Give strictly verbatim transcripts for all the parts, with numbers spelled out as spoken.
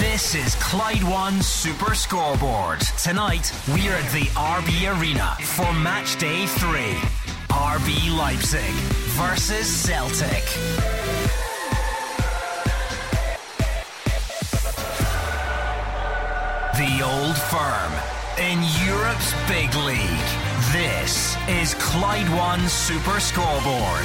This is Clyde One Super Scoreboard. Tonight, we're at the R B Arena for match day three. R B Leipzig versus Celtic. The Old Firm in Europe's big league. This is Clyde One Super Scoreboard.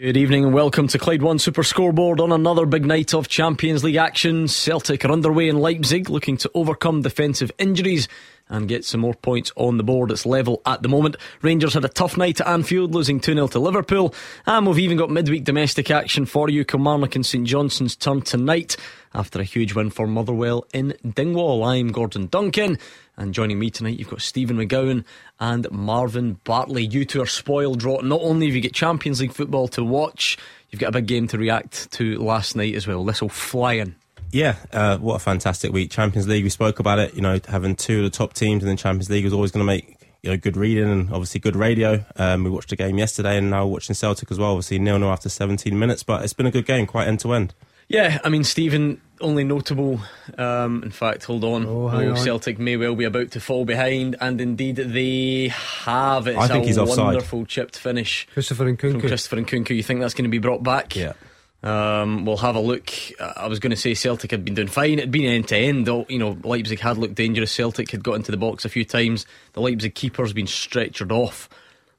Good evening and welcome to Clyde One Super Scoreboard on another big night of Champions League action. Celtic are underway in Leipzig, looking to overcome defensive injuries and get some more points on the board. It's level at the moment. Rangers had a tough night at Anfield, losing two nil to Liverpool. And we've even got midweek domestic action for you. Kilmarnock and St Johnstone turn tonight after a huge win for Motherwell in Dingwall. I'm Gordon Duncan, and joining me tonight you've got Stephen McGowan and Marvin Bartley. You two are spoiled rot. Not only have you got Champions League football to watch, you've got a big game to react to last night as well. This will fly in. Yeah, uh, what a fantastic week. Champions League, we spoke about it, you know, having two of the top teams in the Champions League was always going to make, you know, good reading and obviously good radio. Um, we watched the game yesterday and now we're watching Celtic as well. Obviously nil nil after seventeen minutes, but it's been a good game, quite end to end. Yeah, I mean, Stephen, only notable, um, in fact, hold on, oh, oh, Celtic may well be about to fall behind, and indeed they have. It's I think a he's wonderful offside. Chipped finish. Christopher Nkunku. From Christopher Nkunku. You think that's going to be brought back? Yeah. Um, we'll have a look. I was going to say Celtic had been doing fine. It'd been end to end. You know, Leipzig had looked dangerous. Celtic had got into the box a few times. The Leipzig keeper's been stretchered off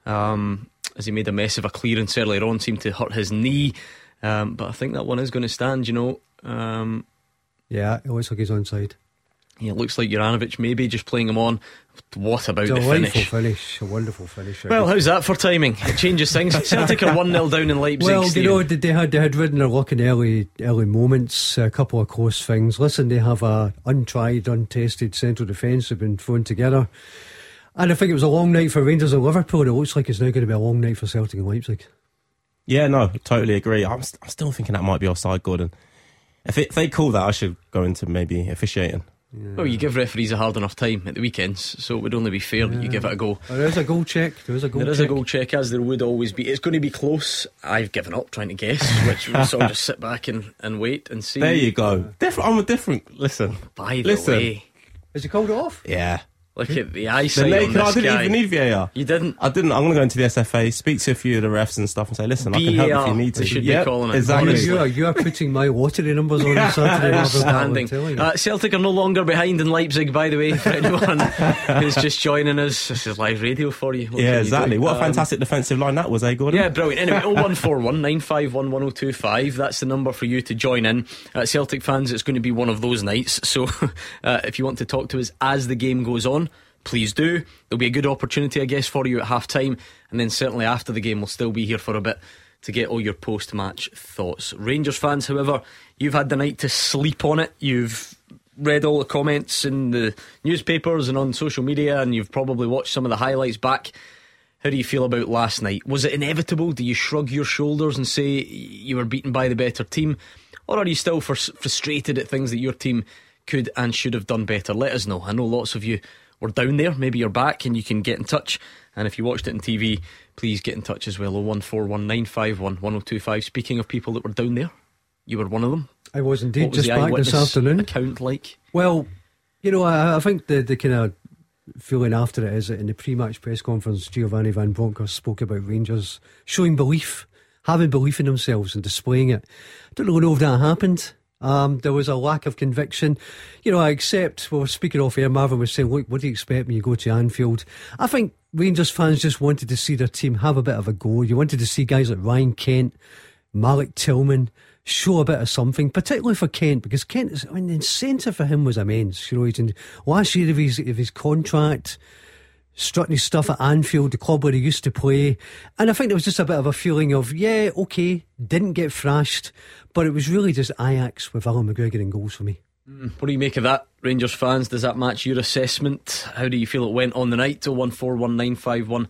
um, as he made a mess of a clearance earlier on. Seemed to hurt his knee, um, but I think that one is going to stand. You know, um, yeah, it looks like he's onside. Yeah, it looks like Juranović maybe just playing him on. What about the finish? Delightful finish, a wonderful finish. Well, how's that for timing? It changes things. Celtic are one nil down in Leipzig. Well, you know, they had, they had ridden their luck in early early moments. A couple of close things. Listen, they have a untried, untested central defence. They've been thrown together, and I think it was a long night for Rangers and Liverpool. It looks like it's now going to be a long night for Celtic and Leipzig. Yeah, no, totally agree. I'm, st- I'm still thinking that might be offside, Gordon. If, it, if they call that, I should go into maybe officiating. Yeah. Well, you give referees a hard enough time at the weekends, so it would only be fair yeah. that you give it a go. There is a goal check. There is a goal there check. There is a goal check, as there would always be. It's going to be close. I've given up trying to guess, which we sort of just sit back and, and wait and see. There you go. Different. I'm a different. Listen. By the Listen. way, is it called off? Yeah. Look at the eyesight on this guy. I didn't even need V A R. You didn't? I didn't. I'm going to go into the S F A, speak to a few of the refs and stuff and say, listen, B A R, I can help if you need to. They should yep, be calling it. Exactly. You are, you are putting my lottery numbers on on Saturday. Outstanding. Uh, Celtic are no longer behind in Leipzig, by the way, for anyone who's just joining us. This is live radio for you. What yeah, exactly. You what a fantastic um, defensive line that was, eh, Gordon? Yeah, brilliant. Anyway, oh one four one, nine five one, one oh two five. That's the number for you to join in. Uh, Celtic fans, it's going to be one of those nights. So uh, if you want to talk to us as the game goes on, please do. There'll be a good opportunity, I guess, for you at half time, and then certainly after the game we'll still be here for a bit to get all your post-match thoughts. Rangers fans, however, you've had the night to sleep on it. You've read all the comments in the newspapers and on social media, and you've probably watched some of the highlights back. How do you feel about last night? Was it inevitable? Do you shrug your shoulders and say you were beaten by the better team, or are you still fr- frustrated at things that your team could and should have done better? Let us know. I know lots of you were down there. Maybe you're back and you can get in touch. And if you watched it on T V, please get in touch as well. oh one four one, nine five one, one oh two five. Speaking of people that were down there, you were one of them. I was indeed. What was just back this afternoon. Account like? Well, you know, I, I think the the kind of feeling after it is that in the pre-match press conference, Giovanni Van Bronckhorst spoke about Rangers showing belief, having belief in themselves and displaying it. I don't know if that happened. Um, there was a lack of conviction. You know, I accept, well, speaking off air, Marvin was saying, look, what do you expect when you go to Anfield? I think Rangers fans just wanted to see their team have a bit of a go. You wanted to see guys like Ryan Kent, Malik Tillman show a bit of something, particularly for Kent, because Kent is, I mean, the incentive for him was immense. You know, he's in, last year of his, of his contract, strutting his stuff at Anfield, the club where he used to play. And I think there was just a bit of a feeling of, yeah, okay, didn't get thrashed, but it was really just Ajax with Callum McGregor in goals for me. What do you make of that, Rangers fans? Does that match your assessment? How do you feel it went on the night? oh one four one, nine five one,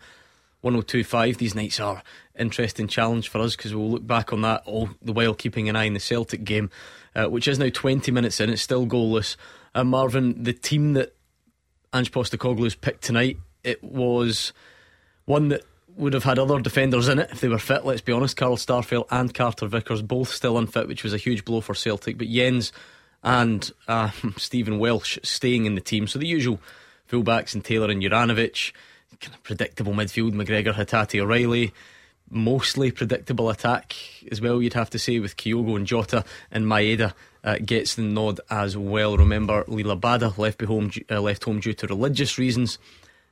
one oh two five. These nights are interesting challenge for us, because we'll look back on that all the while keeping an eye on the Celtic game, uh, which is now twenty minutes in. It's still goalless. And uh, Marvin, the team that Ange Postecoglou's picked tonight, it was one that would have had other defenders in it if they were fit, let's be honest. Carl Starfield and Carter-Vickers both still unfit, which was a huge blow for Celtic. But Jens and uh, Stephen Welsh staying in the team, so the usual fullbacks and Taylor and Juranović, kind of predictable midfield, McGregor, Hatate, O'Reilly, mostly predictable attack as well, you'd have to say, with Kyogo and Jota, and Maeda uh, gets the nod as well. Remember, Leila Bada left home, uh, left home due to religious reasons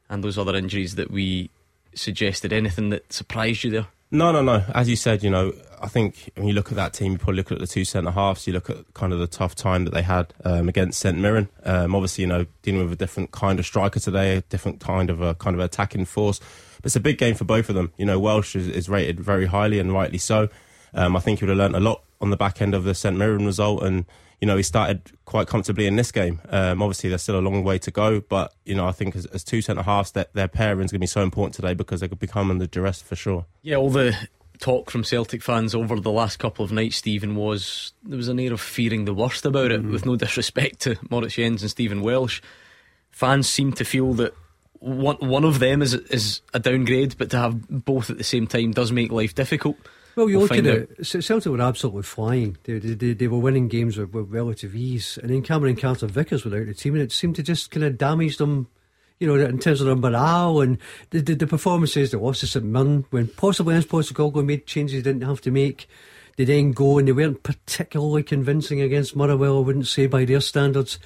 and those other injuries that we suggested. Anything that surprised you there? No, no, no. As you said, you know, I think when you look at that team, you probably look at the two centre-halves, you look at kind of the tough time that they had um, against St Mirren. Um, obviously, you know, dealing with a different kind of striker today, a different kind of a, kind of attacking force. But it's a big game for both of them. You know, Welsh is, is rated very highly and rightly so. Um, I think he would have learnt a lot on the back end of the St Mirren result, and, you know, he started quite comfortably in this game. Um, obviously, there's still a long way to go, but, you know, I think as, as two centre-halves, their, their pairing is going to be so important today because they could become under duress for sure. Yeah, all the talk from Celtic fans over the last couple of nights, Stephen, was there was an air of fearing the worst about it, mm-hmm. with no disrespect to Moritz Jens and Stephen Welsh. Fans seem to feel that one, one of them is, is a downgrade, but to have both at the same time does make life difficult. Well, you we'll look at it, Celtic were absolutely flying. They, they, they were winning games with, with relative ease. And then Cameron Carter-Vickers were out of the team, and it seemed to just kind of damage them, you know, in terms of their morale. And the, the, the performances, they lost to St Mirren, when possibly Ange Postecoglou made changes they didn't have to make. They then go, and they weren't particularly convincing against Motherwell, I wouldn't say, by their standards.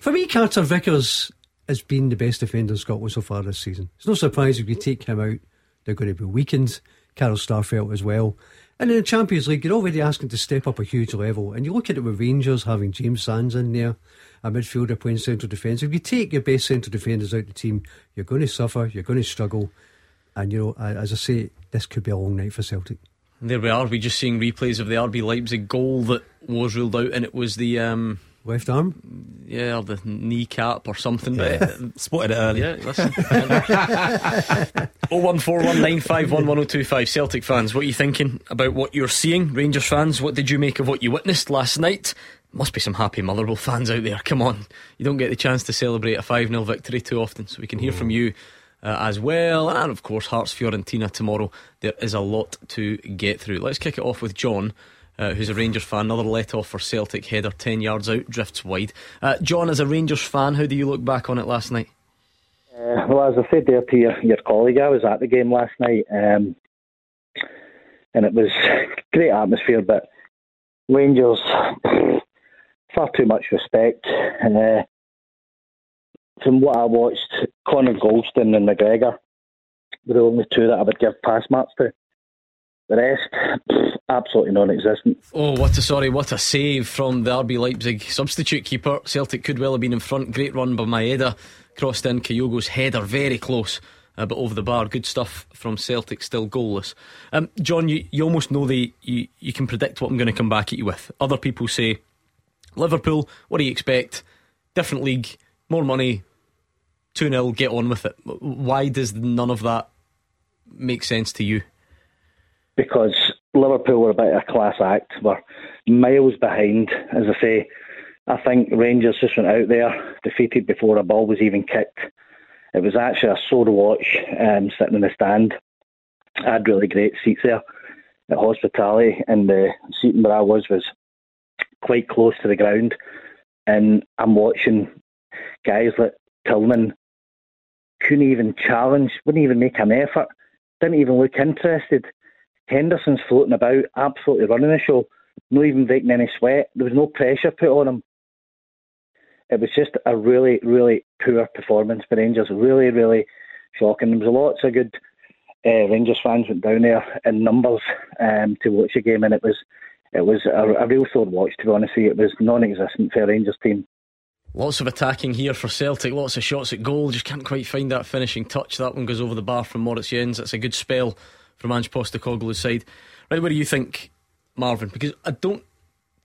For me, Carter-Vickers has been the best defender in Scotland so far this season. It's no surprise if you take him out, they're going to be weakened. Carol Starfelt as well. And in the Champions League, you're already asking to step up a huge level. And you look at it with Rangers having James Sands in there, a midfielder playing central defence. If you take your best central defenders out of the team, you're going to suffer, you're going to struggle. And, you know, as I say, this could be a long night for Celtic. And there we are. We're just seeing replays of the R B Leipzig goal that was ruled out, and it was the Um left arm? Yeah, or the kneecap or something. Yeah. But spotted it early. Yeah, listen. oh one four one nine five one one oh two five. Celtic fans, what are you thinking about what you're seeing? Rangers fans, what did you make of what you witnessed last night? Must be some happy Motherwell fans out there. Come on. You don't get the chance to celebrate a five nil victory too often, so we can hear mm. from you uh, as well. And of course, Hearts Fiorentina tomorrow. There is a lot to get through. Let's kick it off with John, Uh, who's a Rangers fan. Another let-off for Celtic. Header ten yards out, drifts wide. uh, John, as a Rangers fan, how do you look back on it last night? Uh, well, as I said there to your, your colleague, I was at the game last night, um, and it was great atmosphere, but Rangers, far too much respect. uh, From what I watched, Conor Goldstone and McGregor were the only two that I would give pass marks to. The rest, pff, absolutely non-existent. Oh, what a sorry, what a save from the R B Leipzig substitute keeper. Celtic could well have been in front. Great run by Maeda, crossed in. Kyogo's header, very close, uh, but over the bar. Good stuff from Celtic, still goalless. um, John, you, you almost know the, you, you can predict what I'm going to come back at you with. Other people say Liverpool, what do you expect? Different league, more money, two nil, get on with it. Why does none of that make sense to you? Because Liverpool were a bit of a class act, were miles behind. As I say, I think Rangers just went out there, defeated before a ball was even kicked. It was actually a sore watch, um, sitting in the stand. I had really great seats there at hospitality, and the seating where I was was quite close to the ground. And I'm watching guys like Tillman couldn't even challenge, wouldn't even make an effort, didn't even look interested. Henderson's floating about, absolutely running the show, not even making any sweat. There was no pressure put on him. It was just a really, really poor performance by Rangers. Really, really shocking. There was lots of good uh, Rangers fans went down there in numbers um, to watch the game, and it was it was a, a real sore watch, to be honest with you. It was non-existent for a Rangers team. Lots of attacking here for Celtic, lots of shots at goal, just can't quite find that finishing touch. That one goes over the bar from Moritz Jens. That's a good spell from Ange Postecoglou's side. Right, what do you think, Marvin? Because I don't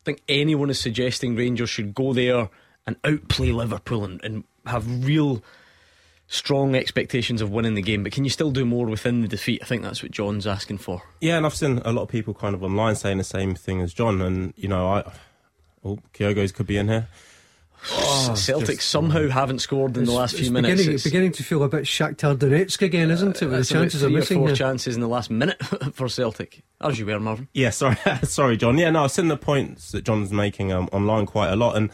think anyone is suggesting Rangers should go there and outplay Liverpool and, and have real strong expectations of winning the game, but can you still do more within the defeat? I think that's what John's asking for. Yeah, and I've seen a lot of people kind of online saying the same thing as John, and you know, I oh, Kyogo's could be in here. Oh, Celtic somehow haven't scored in the last few minutes. Beginning, it's beginning to feel a bit Shakhtar Donetsk again, isn't it? With the chances of missing. Three or four chances in the last minute for Celtic. As you were, Marvin. Yeah, sorry, sorry, John. Yeah, no, I've seen the points that John's making um, online quite a lot, and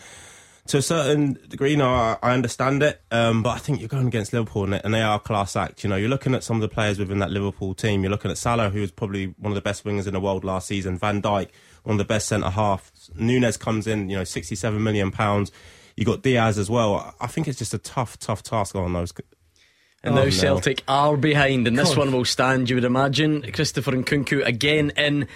to a certain degree, you know, I, I understand it. Um, but I think you're going against Liverpool, and they are a class act. You know, you're looking at some of the players within that Liverpool team. You're looking at Salah, who was probably one of the best wingers in the world last season. Van Dijk, one of the best centre half. Nunes comes in, you know, sixty-seven million pounds. You got Diaz as well. I think it's just a tough, tough task on those. And oh, now Celtic no. are behind, and God. This one will stand, you would imagine. Christopher Nkunku again in,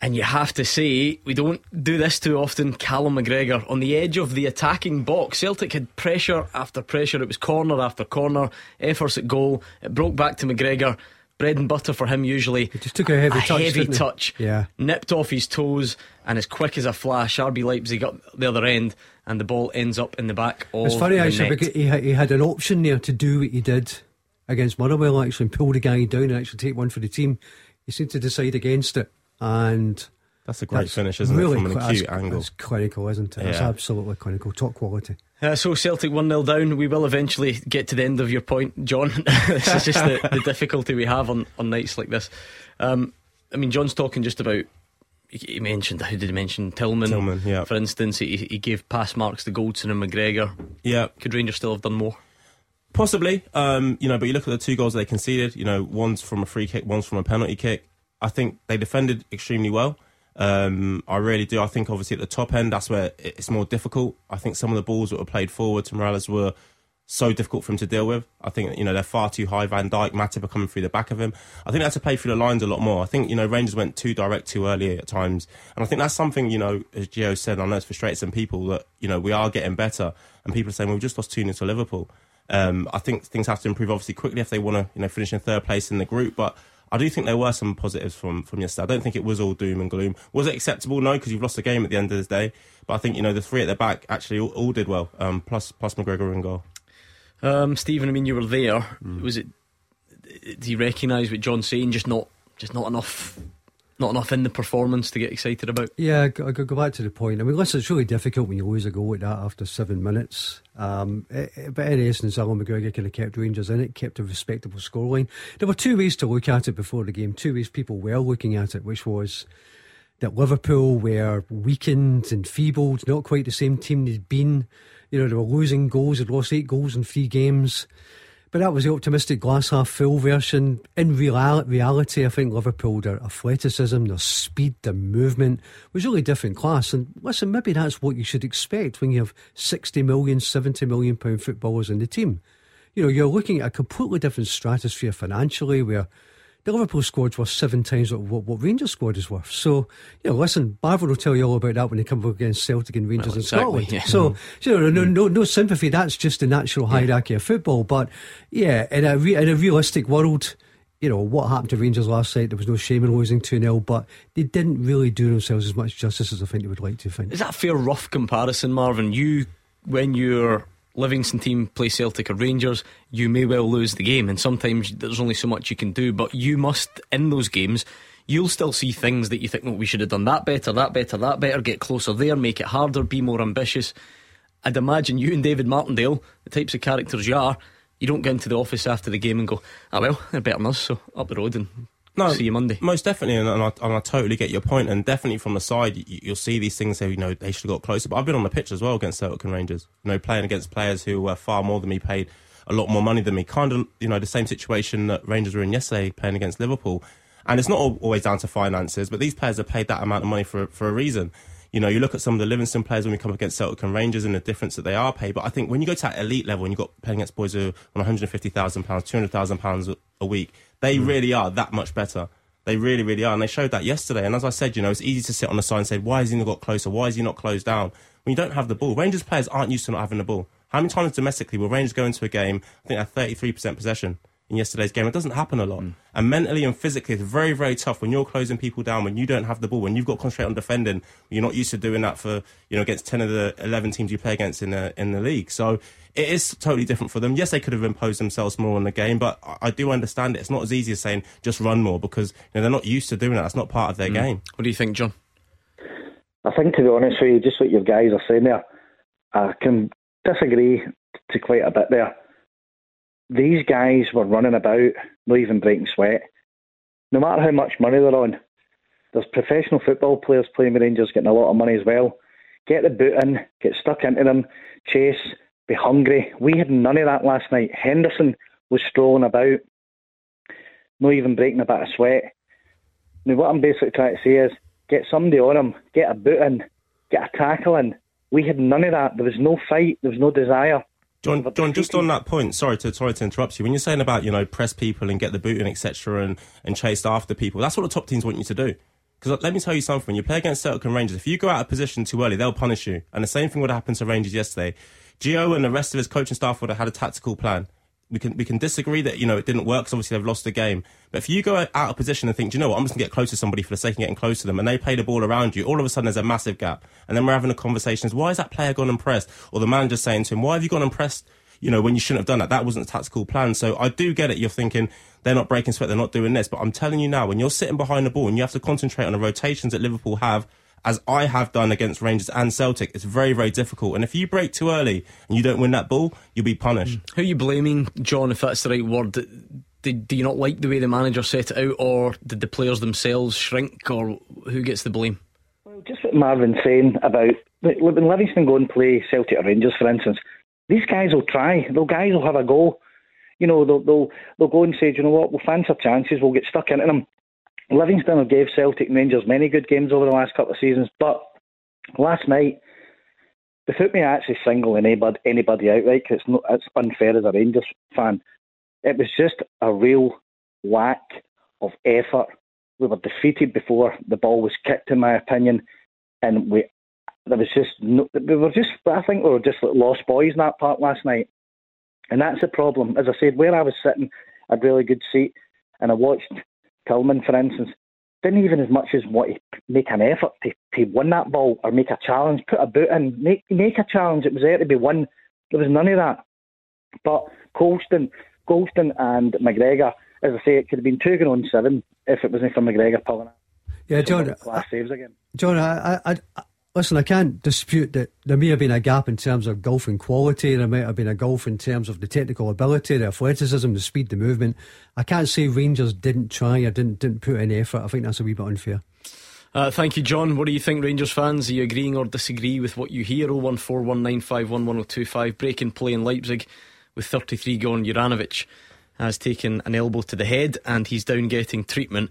and you have to say, we don't do this too often. Callum McGregor on the edge of the attacking box. Celtic had pressure after pressure. It was corner after corner, efforts at goal. It broke back to McGregor. Bread and butter for him usually. He just took a heavy a touch, heavy touch. Yeah. Nipped off his toes, and as quick as a flash, R B Leipzig up the other end, and the ball ends up in the back of it's funny, the actually, net. Because he, he had an option there to do what he did against Motherwell, actually, and pull the guy down and actually take one for the team. He seemed to decide against it, and that's a great that's finish, isn't really it? From an cl- acute that's, angle. It's clinical, isn't it? Yeah. It's absolutely clinical, top quality. Uh, so Celtic one nil down. We will eventually get to the end of your point, John. This is just the, the difficulty we have on, on nights like this. Um, I mean, John's talking just about. He mentioned, who did he mention? Tillman, Tillman yeah. For instance, he, he gave pass marks to Goldson and McGregor. Yeah. Could Rangers still have done more? Possibly. Um, you know, but you look at the two goals they conceded. You know, one's from a free kick, one's from a penalty kick. I think they defended extremely well. Um, I really do. I think obviously at the top end, that's where it's more difficult. I think some of the balls that were played forward to Morales were so difficult for him to deal with. I think, you know, they're far too high. Van Dijk, Matip are coming through the back of him. I think they had to play through the lines a lot more. I think, you know, Rangers went too direct too early at times. And I think that's something, you know, as Gio said, I know it's frustrating some people that, you know, we are getting better. And people are saying, well, we've just lost two nil to Liverpool. Um, I think things have to improve obviously quickly if they want to, you know, finish in third place in the group. But I do think there were some positives from, from yesterday. I don't think it was all doom and gloom. Was it acceptable? No, because you've lost the game at the end of the day. But I think, you know, the three at the back actually all, all did well, um, plus, plus McGregor in goal. Um, Stephen, I mean, you were there. Mm. Was it? Do you recognise what John's saying? Just not, just not enough, not enough in the performance to get excited about. Yeah, I go, go back to the point. I mean, listen, it's really difficult when you lose a goal like that after seven minutes. Um, it, it, but in essence, Alan McGregor kind of kept Rangers in it, kept a respectable scoreline. There were two ways to look at it before the game. Two ways people were looking at it, which was that Liverpool were weakened and feebled, not quite the same team they'd been. You know, they were losing goals, they'd lost eight goals in three games. But that was the optimistic glass half full version. In real- reality, I think Liverpool, their athleticism, their speed, their movement was really different class. And listen, maybe that's what you should expect when you have sixty million, seventy million pound footballers in the team. You know, you're looking at a completely different stratosphere financially, where the Liverpool squad's worth seven times what, what Rangers squad is worth. So, you know, listen, Marvin will tell you all about that when they come up against Celtic and Rangers well, exactly, in Scotland. Yeah. So, you know, no, no, no sympathy. That's just the natural hierarchy yeah. of football. But, yeah, in a re- in a realistic world, you know, what happened to Rangers last night, there was no shame in losing two nil, but they didn't really do themselves as much justice as I think they would like to think. Is that a fair, rough comparison, Marvin? You, when you're... Livingston team play Celtic or Rangers, you may well lose the game, and sometimes there's only so much you can do, but you must, in those games, you'll still see things that you think, no, we should have done that better, that better, that better, get closer there, make it harder, be more ambitious. I'd imagine you and David Martindale, the types of characters you are, you don't go into the office after the game and go, ah, well, they're better than us, so up the road and no, see you Monday. Most definitely, and, and, I, and I totally get your point, and definitely from the side, you, you'll see these things say, you know, they should have got closer. But I've been on the pitch as well against Celtic and Rangers, you know, playing against players who were far more than me, paid a lot more money than me. Kind of, you know, the same situation that Rangers were in yesterday playing against Liverpool. And it's not always down to finances, but these players are paid that amount of money for, for a reason. You know, you look at some of the Livingston players when we come against Celtic and Rangers and the difference that they are paid. But I think when you go to that elite level and you've got playing against boys who are on one hundred fifty thousand pounds, two hundred thousand pounds a week, they mm. really are that much better. They really, really are. And they showed that yesterday. And as I said, you know, it's easy to sit on the side and say, why has he not got closer? Why is he not closed down? When you don't have the ball. Rangers players aren't used to not having the ball. How many times domestically will Rangers go into a game, I think, at thirty-three percent possession in yesterday's game? It doesn't happen a lot. Mm. And mentally and physically, it's very, very tough when you're closing people down, when you don't have the ball, when you've got to concentrate on defending. You're not used to doing that for, you know, against ten of the eleven teams you play against in the, in the league. So it is totally different for them. Yes, they could have imposed themselves more on the game, but I do understand it. It's not as easy as saying just run more, because, you know, they're not used to doing that. That's not part of their mm. game. What do you think, John? I think, to be honest with you, just what your guys are saying there, I can disagree to quite a bit there. These guys were running about, not even breaking sweat. No matter how much money they're on, there's professional football players playing with Rangers getting a lot of money as well. Get the boot in, get stuck into them, chase, be hungry. We had none of that last night. Henderson was strolling about, not even breaking a bit of sweat. Now, what I'm basically trying to say is, get somebody on him, get a boot in, get a tackle in. We had none of that. There was no fight, there was no desire. John, John, just on that point, sorry to sorry to interrupt you. When you're saying about, you know, press people and get the boot in, et cetera, and, and chase after people, that's what the top teams want you to do. Because let me tell you something, when you play against Celtic and Rangers, if you go out of position too early, they'll punish you. And the same thing would have happened to Rangers yesterday. Gio and the rest of his coaching staff would have had a tactical plan. We can we can disagree that, you know, it didn't work because obviously they've lost the game. But if you go out of position and think, do you know what, I'm just going to get close to somebody for the sake of getting close to them, and they play the ball around you, all of a sudden there's a massive gap. And then we're having a conversation, why has that player gone and pressed? Or the manager saying to him, why have you gone and pressed, you know, when you shouldn't have done that? That wasn't a tactical plan. So I do get it. You're thinking, they're not breaking sweat, they're not doing this. But I'm telling you now, when you're sitting behind the ball and you have to concentrate on the rotations that Liverpool have, as I have done against Rangers and Celtic, it's very, very difficult. And if you break too early and you don't win that ball, you'll be punished. Who are you blaming, John, if that's the right word? Did, do you not like the way the manager set it out, or did the players themselves shrink, or who gets the blame? Well, just what Marvin's saying about when Livingston go and play Celtic or Rangers, for instance, these guys will try. The guys will have a go. You know, they'll, they'll, they'll go and say, do you know what, we'll fancy our chances, we'll get stuck into them. Livingston have gave Celtic and Rangers many good games over the last couple of seasons, but last night the foot may actually single anybody, anybody out, right? Because it's, it's unfair as a Rangers fan. It was just a real lack of effort. We were defeated before the ball was kicked, in my opinion, and we there was just no, we were just I think we were just like lost boys in that part last night, and that's the problem. As I said, where I was sitting, a really good seat, and I watched. Tillman, for instance, didn't even as much as what he make an effort to, to win that ball or make a challenge, put a boot in, make make a challenge. It was there to be won. There was none of that. But Colston, Colston and McGregor, as I say, it could have been two going on seven if it wasn't for McGregor pulling it. Yeah, John. Last saves again. John, I, I, I listen. I can't dispute that there may have been a gap in terms of golfing quality. There might have been a gulf in terms of the technical ability, the athleticism, the speed, the movement. I can't say Rangers didn't try or didn't didn't put in effort. I think that's a wee bit unfair. Uh, thank you, John. What do you think, Rangers fans? Are you agreeing or disagree with what you hear? oh one four one nine five one one oh two five. Break and play in Leipzig with thirty-three gone. Juranović has taken an elbow to the head and he's down getting treatment.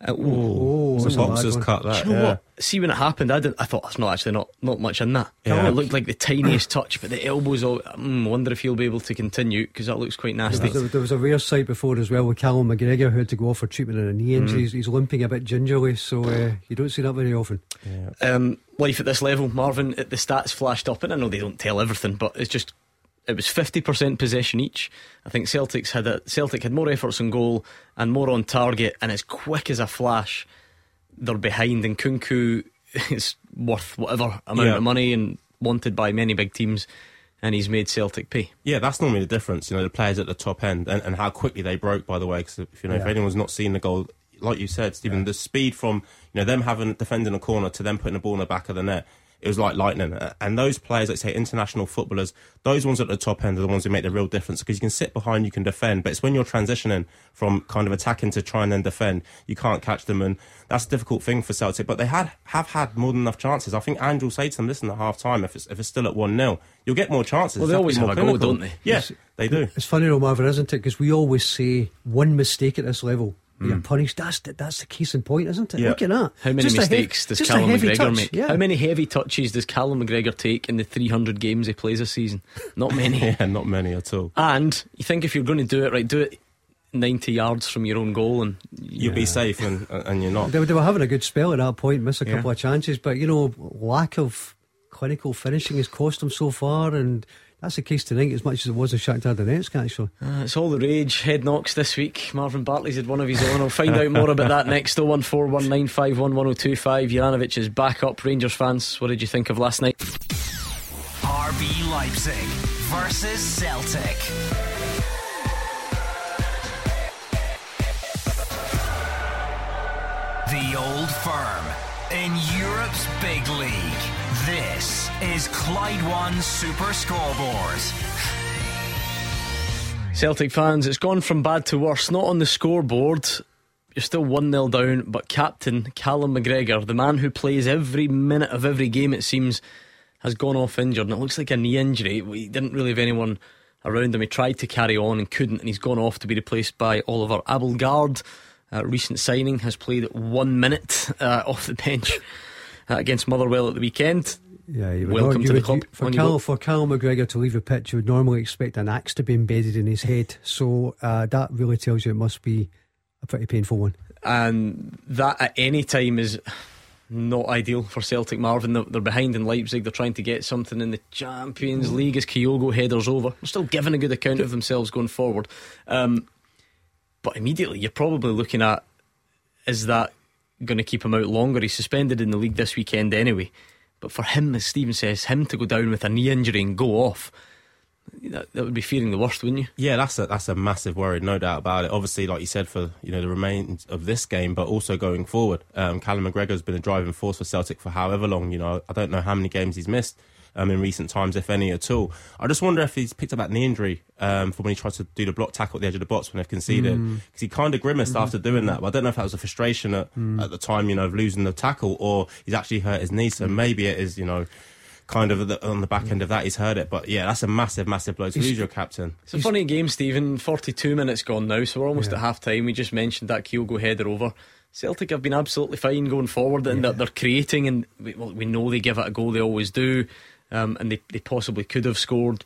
Uh, oh, oh, the boxers cut that. Do you know yeah. what? See, when it happened, I didn't. I thought that's not actually not, not much in that. Yeah. It looked like the tiniest touch, but the elbows. All, mm, wonder if he'll be able to continue because that looks quite nasty. Yeah, there was a rare sight before as well with Callum McGregor who had to go off for treatment in a knee injury. Mm. He's, he's limping a bit gingerly, so uh, you don't see that very often. Yeah. Um, life at this level, Marvin. The stats flashed up, and I know they don't tell everything, but it's just. It was fifty percent possession each. I think Celtic's had a, Celtic had more efforts on goal and more on target, and as quick as a flash they're behind, and Nkunku is worth whatever amount yeah. of money and wanted by many big teams, and he's made Celtic pay. Yeah, that's normally the difference, you know, the players at the top end and, and how quickly they broke, by the way, because if, you know, yeah. if anyone's not seen the goal, like you said, Stephen, yeah. the speed from, you know, them having defending a corner to them putting the ball in the back of the net, it was like lightning. And those players, let's say international footballers, those ones at the top end are the ones who make the real difference, because you can sit behind, you can defend, but it's when you're transitioning from kind of attacking to try and then defend, you can't catch them, and that's a difficult thing for Celtic. But they had have had more than enough chances. I think Ange will say to them, listen, at half time, if it's, if it's still at one nil, you'll get more chances. Well, they always have a goal, don't they? Yes, yeah, they do. It's funny though, Marvin, isn't it? Because we always say one mistake at this level, you're punished. That's the, that's the case in point, isn't it? Yeah. Look at that. How many just mistakes heavy, does Callum McGregor touch. make? Yeah. How many heavy touches does Callum McGregor take in the three hundred games he plays a season? Not many. Yeah, not many at all. And you think if you're going to do it right, do it ninety yards from your own goal, and you'll yeah. be safe, and, and you're not. They were, they were having a good spell at that point, miss a yeah. couple of chances, but you know, lack of clinical finishing has cost them so far, and that's the case tonight as much as it was in Shakhtar Donetsk, actually. Uh, it's all the rage, head knocks this week. Marvin Bartley's had one of his own. I'll find out more about that next. oh one four one nine five one one oh two five. Juranović is back up. Rangers fans, what did you think of last night? R B Leipzig versus Celtic. The Old Firm in Europe's big league. This is Clyde One Super Scoreboard. Celtic fans, it's gone from bad to worse. Not on the scoreboard, you're still one nil down, but captain Callum McGregor, the man who plays every minute of every game it seems, has gone off injured, and it looks like a knee injury. He didn't really have anyone around him. He tried to carry on and couldn't, and he's gone off to be replaced by Oliver Abelgaard. Uh, recent signing, has played one minute uh, off the bench uh, against Motherwell at the weekend. Yeah, you would welcome not, you to would, the club. You, for, Cal, for Callum McGregor to leave the pitch, you would normally expect an axe to be embedded in his head. So uh, that really tells you it must be a pretty painful one. And that at any time is not ideal for Celtic, Marvin. They're behind in Leipzig. They're trying to get something in the Champions League as Kyogo headers over. They're still giving a good account of themselves going forward. Um, but immediately you're probably looking at, is that going to keep him out longer? He's suspended in the league this weekend anyway. But for him, as Stephen says, him to go down with a knee injury and go off, that, that would be fearing the worst, wouldn't you? Yeah, that's a, that's a massive worry, no doubt about it. Obviously, like you said, for you know the remains of this game, but also going forward. Um, Callum McGregor has been a driving force for Celtic for however long. You know, I don't know how many games he's missed um, in recent times, if any at all. I just wonder if he's picked up that knee injury um, from when he tried to do the block tackle at the edge of the box when they've conceded, because mm. he kind of grimaced mm-hmm. after doing that. But I don't know if that was a frustration at, mm. at the time, you know, of losing the tackle, or he's actually hurt his knee. So mm. maybe it is, you know, kind of the, on the back end of that, he's heard it. But yeah, that's a massive, massive blow to lose your captain. It's a he's, funny game, Stephen. forty-two minutes gone now, so we're almost yeah. at half time. We just mentioned that Kyogo header over. Celtic have been absolutely fine going forward, and yeah. that they're creating, and we, well, we know they give it a go, they always do, um, and they, they possibly could have scored.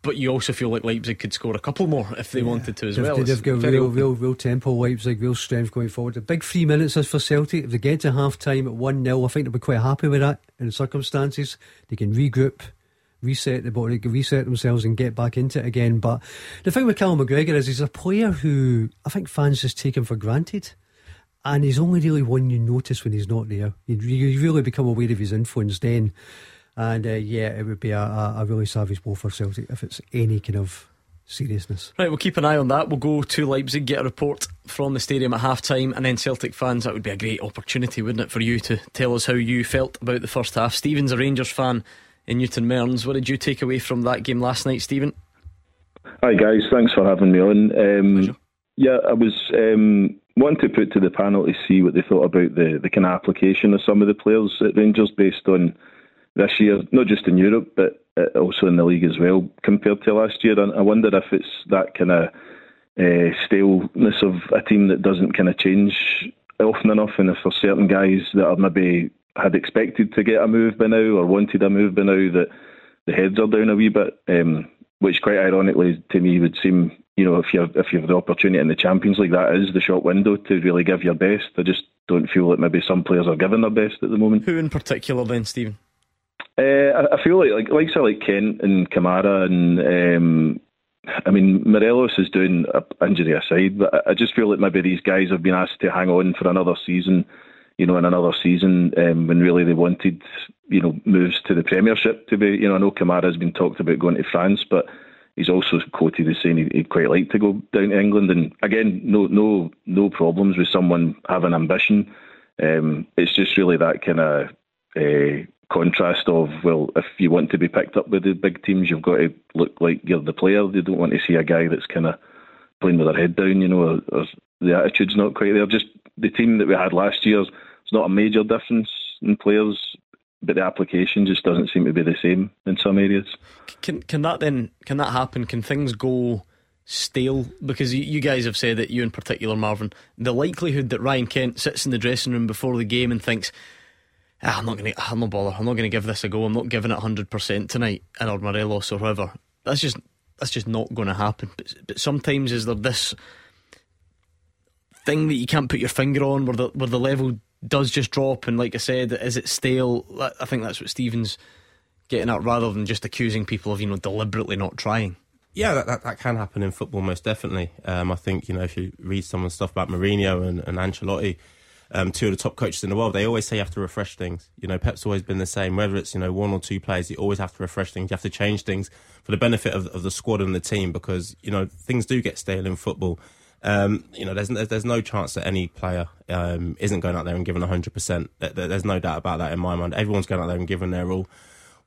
But you also feel like Leipzig could score a couple more if they yeah. wanted to as they've, well. They've got real, open. real, real tempo, Leipzig, real strength going forward. The big three minutes is for Celtic. If they get to half time at one nil, I think they'll be quite happy with that in the circumstances. They can regroup, reset the body, reset themselves, and get back into it again. But the thing with Callum McGregor is he's a player who I think fans just take him for granted. And he's only really one you notice when he's not there. You really become aware of his influence then. And uh, yeah, it would be a, a really savage blow for Celtic if it's any kind of seriousness. Right, we'll keep an eye on that. We'll go to Leipzig, get a report from the stadium at half time, and then Celtic fans, that would be a great opportunity, wouldn't it, for you to tell us how you felt about the first half. Stephen's a Rangers fan in Newton Mearns. What did you take away from that game last night, Stephen? Hi guys, thanks for having me on. Um, yeah, I was um, wanting to put to the panel to see what they thought about the, the kind of application of some of the players at Rangers based on this year, not just in Europe, but also in the league as well, compared to last year. And I wonder if it's that kind of uh, staleness of a team that doesn't kind of change often enough, and if for certain guys that are maybe had expected to get a move by now or wanted a move by now, that the heads are down a wee bit, um, which quite ironically to me would seem, you know, if you if you have the opportunity in the Champions League, that is the short window to really give your best. I just don't feel that maybe some players are giving their best at the moment. Who in particular then, Stephen? Uh, I feel like like likes so like Kent and Kamara and um, I mean Morelos is doing uh, injury aside, but I, I just feel like maybe these guys have been asked to hang on for another season, you know, in another season um, when really they wanted, you know, moves to the Premiership to be. You know, I know Kamara has been talked about going to France, but he's also quoted as saying he'd, he'd quite like to go down to England. And again, no no no problems with someone having ambition. Um, it's just really that kind of Uh, contrast of, well, if you want to be picked up by the big teams, you've got to look like you're the player. They don't want to see a guy that's kind of playing with their head down, you know, or, or the attitude's not quite there. Just the team that we had last year, it's not a major difference in players, but the application just doesn't seem to be the same in some areas. Can can that then, can that happen? Can things go stale? Because you guys have said that, you in particular, Marvin, the likelihood that Ryan Kent sits in the dressing room before the game and thinks, I'm not going to I'm not bother I'm not going to give this a go, I'm not giving it one hundred percent tonight, and or Morelos or whoever, that's just that's just not going to happen. But, but sometimes is there this thing that you can't put your finger on, where the, where the level does just drop, and like I said, is it stale? I think that's what Stephen's getting at, rather than just accusing people of, you know, deliberately not trying. Yeah, that, that that can happen in football, most definitely. um, I think, you know, if you read some of the stuff about Mourinho and, and Ancelotti, Um, two of the top coaches in the world, they always say you have to refresh things. You know, Pep's always been the same. Whether it's, you know, one or two players, you always have to refresh things. You have to change things for the benefit of, of the squad and the team, because, you know, things do get stale in football. Um, you know, there's there's no chance that any player um, isn't going out there and giving one hundred percent. There's no doubt about that in my mind. Everyone's going out there and giving their all.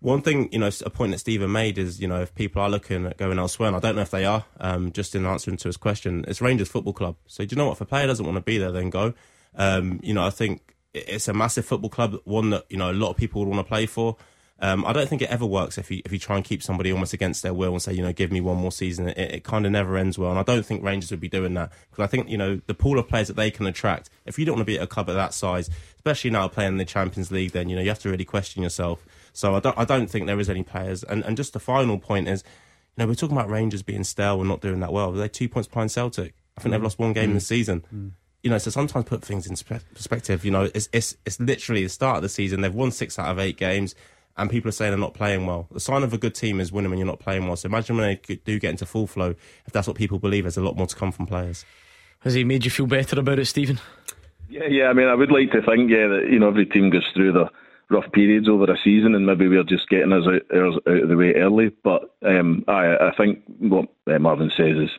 One thing, you know, a point that Stephen made is, you know, if people are looking at going elsewhere, and I don't know if they are, um, just in answering to his question, it's Rangers Football Club. So do you know what? If a player doesn't want to be there, then go. Um, you know, I think it's a massive football club, one that, you know, a lot of people would want to play for. Um, I don't think it ever works if you if you try and keep somebody almost against their will and say, you know, give me one more season. It, it kind of never ends well. And I don't think Rangers would be doing that, because I think, you know, the pool of players that they can attract, if you don't want to be at a club of that size, especially now playing in the Champions League, then, you know, you have to really question yourself. So I don't I don't think there is any players. And, and just the final point is, you know, we're talking about Rangers being stale and not doing that well. They're two points behind Celtic. I think mm. they've lost one game mm. in the season. Mm. You know, so sometimes put things in perspective. You know, it's, it's, it's literally the start of the season. They've won six out of eight games. And people are saying they're not playing well. The sign of a good team is winning when you're not playing well. So imagine when they do get into full flow, if that's what people believe, there's a lot more to come from players. Has he made you feel better about it, Stephen? Yeah, yeah. I mean, I would like to think, yeah, that, you know, every team goes through the rough periods over a season, and maybe we're just getting us out, ours out of the way early. But um, I, I think what Marvin says is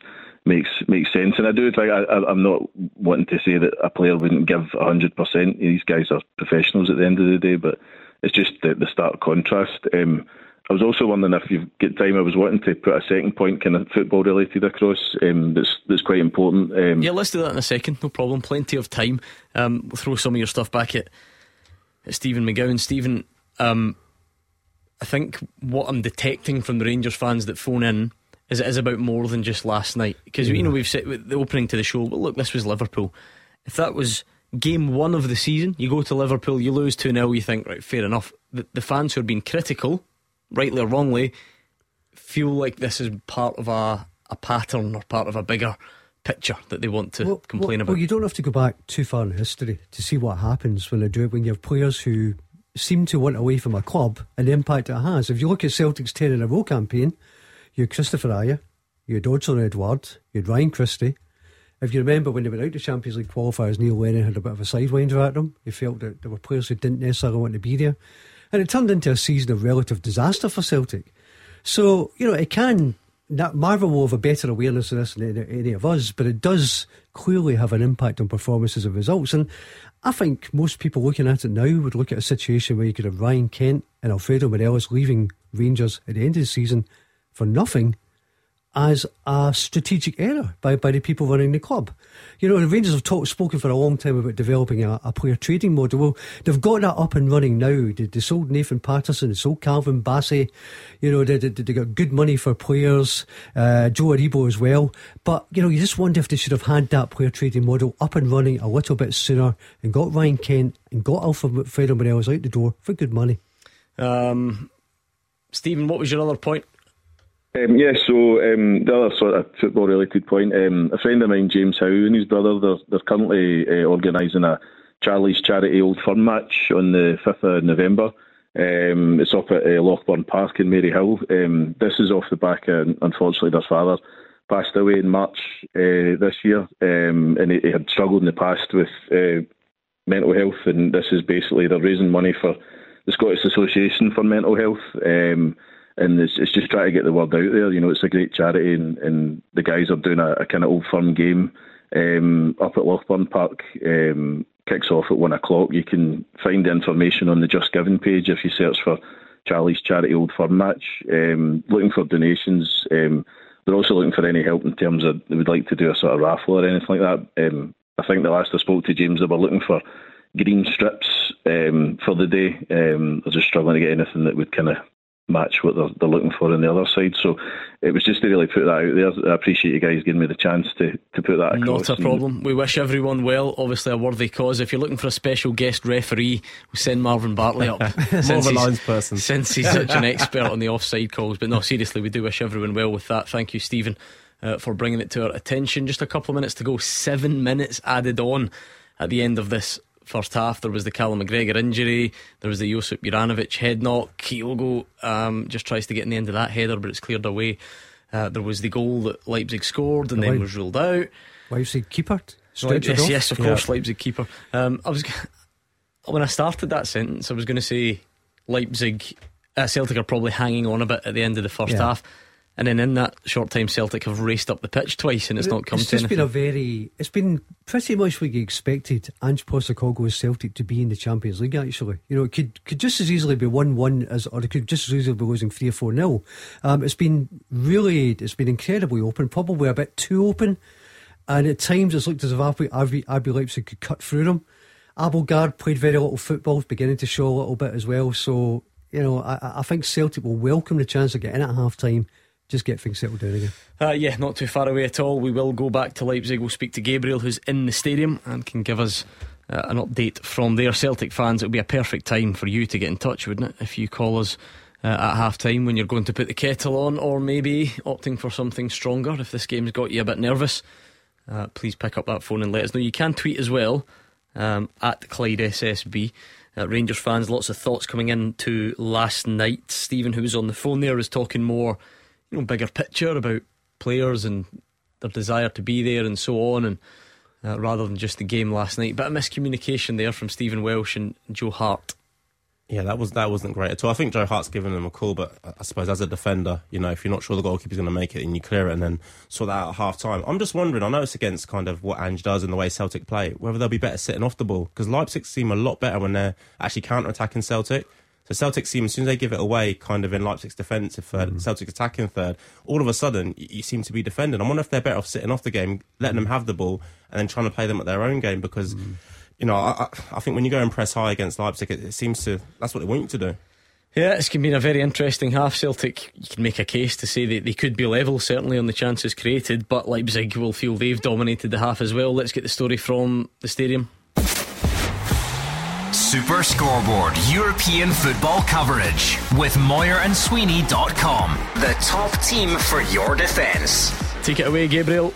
makes makes sense. And I do think, I, I'm not wanting to say that a player wouldn't give one hundred percent. These guys are professionals at the end of the day, but it's just the, the stark contrast. Um, I was also wondering if you've got time. I was wanting to put a second point, kind of football related, across. Um, that's that's quite important. Um, yeah, let's do that in a second. No problem. Plenty of time. Um, we'll throw some of your stuff back at, at Stephen McGowan. Stephen, um, I think what I'm detecting from the Rangers fans that phone in is it is about more than just last night. Because yeah. you know, we've said the opening to the show, but look, this was Liverpool. If that was game one of the season, you go to Liverpool, you lose two nil, you think, right, fair enough. The, the fans who have been critical, rightly or wrongly, feel like this is part of a, a pattern or part of a bigger picture that they want to well, complain well, about. Well, you don't have to go back too far in history to see what happens when they do it, when you have players who seem to want away from a club and the impact it has. If you look at Celtic's ten in a row campaign, you had Christopher Nkunku, you had Odson Edward, you had Ryan Christie. If you remember when they went out to Champions League qualifiers, Neil Lennon had a bit of a sidewinder at them. He felt that there were players who didn't necessarily want to be there. And it turned into a season of relative disaster for Celtic. So, you know, it can... Marvin will have a better awareness of this than any of us, but it does clearly have an impact on performances and results. And I think most people looking at it now would look at a situation where you could have Ryan Kent and Alfredo Morelos leaving Rangers at the end of the season for nothing as a strategic error by, by the people running the club. You know, the Rangers have talk, spoken for a long time about developing a, a player trading model. Well, they've got that up and running now. They, they sold Nathan Patterson, they sold Calvin Bassey. You know, they, they, they got good money for players, uh, Joe Aribo as well. But, you know, you just wonder if they should have had that player trading model up and running a little bit sooner and got Ryan Kent and got Alfredo Morelos out the door for good money. Um, Stephen, what was your other point? Um, yeah, so um, the other sort of football-related point, um, a friend of mine, James Howe, and his brother, they're, they're currently uh, organising a Charlie's Charity Old Firm match on the fifth of November. Um, it's up at uh, Loughburn Park in Maryhill. Um, this is off the back of, unfortunately, their father passed away in March uh, this year, um, and he, he had struggled in the past with uh, mental health, and this is basically, they're raising money for the Scottish Association for Mental Health. Um And it's, it's just trying to get the word out there. You know, it's a great charity, and, and the guys are doing a, a kind of Old Firm game um, up at Loughburn Park. Um, kicks off at one o'clock. You can find the information on the Just Giving page if you search for Charlie's Charity Old Firm match. Um, looking for donations. Um, they're also looking for any help in terms of they would like to do a sort of raffle or anything like that. Um, I think the last I spoke to James, they were looking for green strips um, for the day. Um, they're just struggling to get anything that would kind of match what they're, they're looking for on the other side. So it was just to really put that out there. I appreciate you guys giving me the chance to, to put that across. Not a problem. We wish everyone well. Obviously a worthy cause. If you're looking for a special guest referee, we'll send Marvin Bartley up. More of a lines person, since he's such an expert on the offside calls. But no, seriously, we do wish everyone well with that. Thank you, Stephen, uh, for bringing it to our attention. Just a couple of minutes to go. Seven minutes added on at the end of this first half. There was the Callum McGregor injury, there was the Josip Juranović head knock. Kyogo um, just tries to get in the end of that header, but it's cleared away. Uh, there was the goal that Leipzig scored and the then Leip- was ruled out. Leipzig keeper Leip- yes, yes, of course, yeah. Leipzig keeper. Um, I was when I started that sentence, I was going to say Leipzig, uh, Celtic are probably hanging on a bit at the end of the first yeah. half. And then in that short time, Celtic have raced up the pitch twice, and it's not come to anything. It's just been a very... It's been pretty much what you expected Ange Postecoglou's Celtic to be in the Champions League, actually. You know, it could, could just as easily be one one, as, or it could just as easily be losing three or four nil. Um, it's been really... It's been incredibly open, probably a bit too open. And at times it's looked as if R B Leipzig could cut through them. Abelgard played very little football, beginning to show a little bit as well. So, you know, I, I think Celtic will welcome the chance of getting in at half-time. Just get things settled down again. Uh, yeah, not too far away at all. We will go back to Leipzig. We'll speak to Gabriel, who's in the stadium, and can give us uh, an update from there. Celtic fans, it'll be a perfect time for you to get in touch, wouldn't it? If you call us uh, at half time when you're going to put the kettle on, or maybe opting for something stronger if this game's got you a bit nervous. Uh, please pick up that phone and let us know. You can tweet as well, um, at Clyde S S B. Uh, Rangers fans, lots of thoughts coming in to last night. Stephen, who was on the phone there, is talking more, you know, bigger picture about players and their desire to be there and so on, and uh, rather than just the game last night. Bit of miscommunication there from Stephen Welsh and Joe Hart. Yeah, that was that wasn't great at all. I think Joe Hart's given them a call, but I suppose as a defender, you know, if you're not sure the goalkeeper's going to make it, and you clear it and then sort that out at half time. I'm just wondering, I know it's against kind of what Ange does and the way Celtic play, whether they'll be better sitting off the ball, because Leipzig seem a lot better when they're actually counter-attacking Celtic. So Celtic seem, as soon as they give it away, kind of in Leipzig's defensive third, mm. Celtic attacking third, all of a sudden you seem to be defending. I wonder if they're better off sitting off the game, letting them have the ball, and then trying to play them at their own game, because... Mm. You know, I, I think when you go and press high against Leipzig, it, it seems to, that's what they want you to do. Yeah, it's been a very interesting half. Celtic, you can make a case to say that they could be level, certainly on the chances created, but Leipzig will feel they've dominated the half as well. Let's get the story from the stadium. Super Scoreboard European football coverage with Moyer and Sweeney dot com. The top team for your defence. Take it away, Gabriel.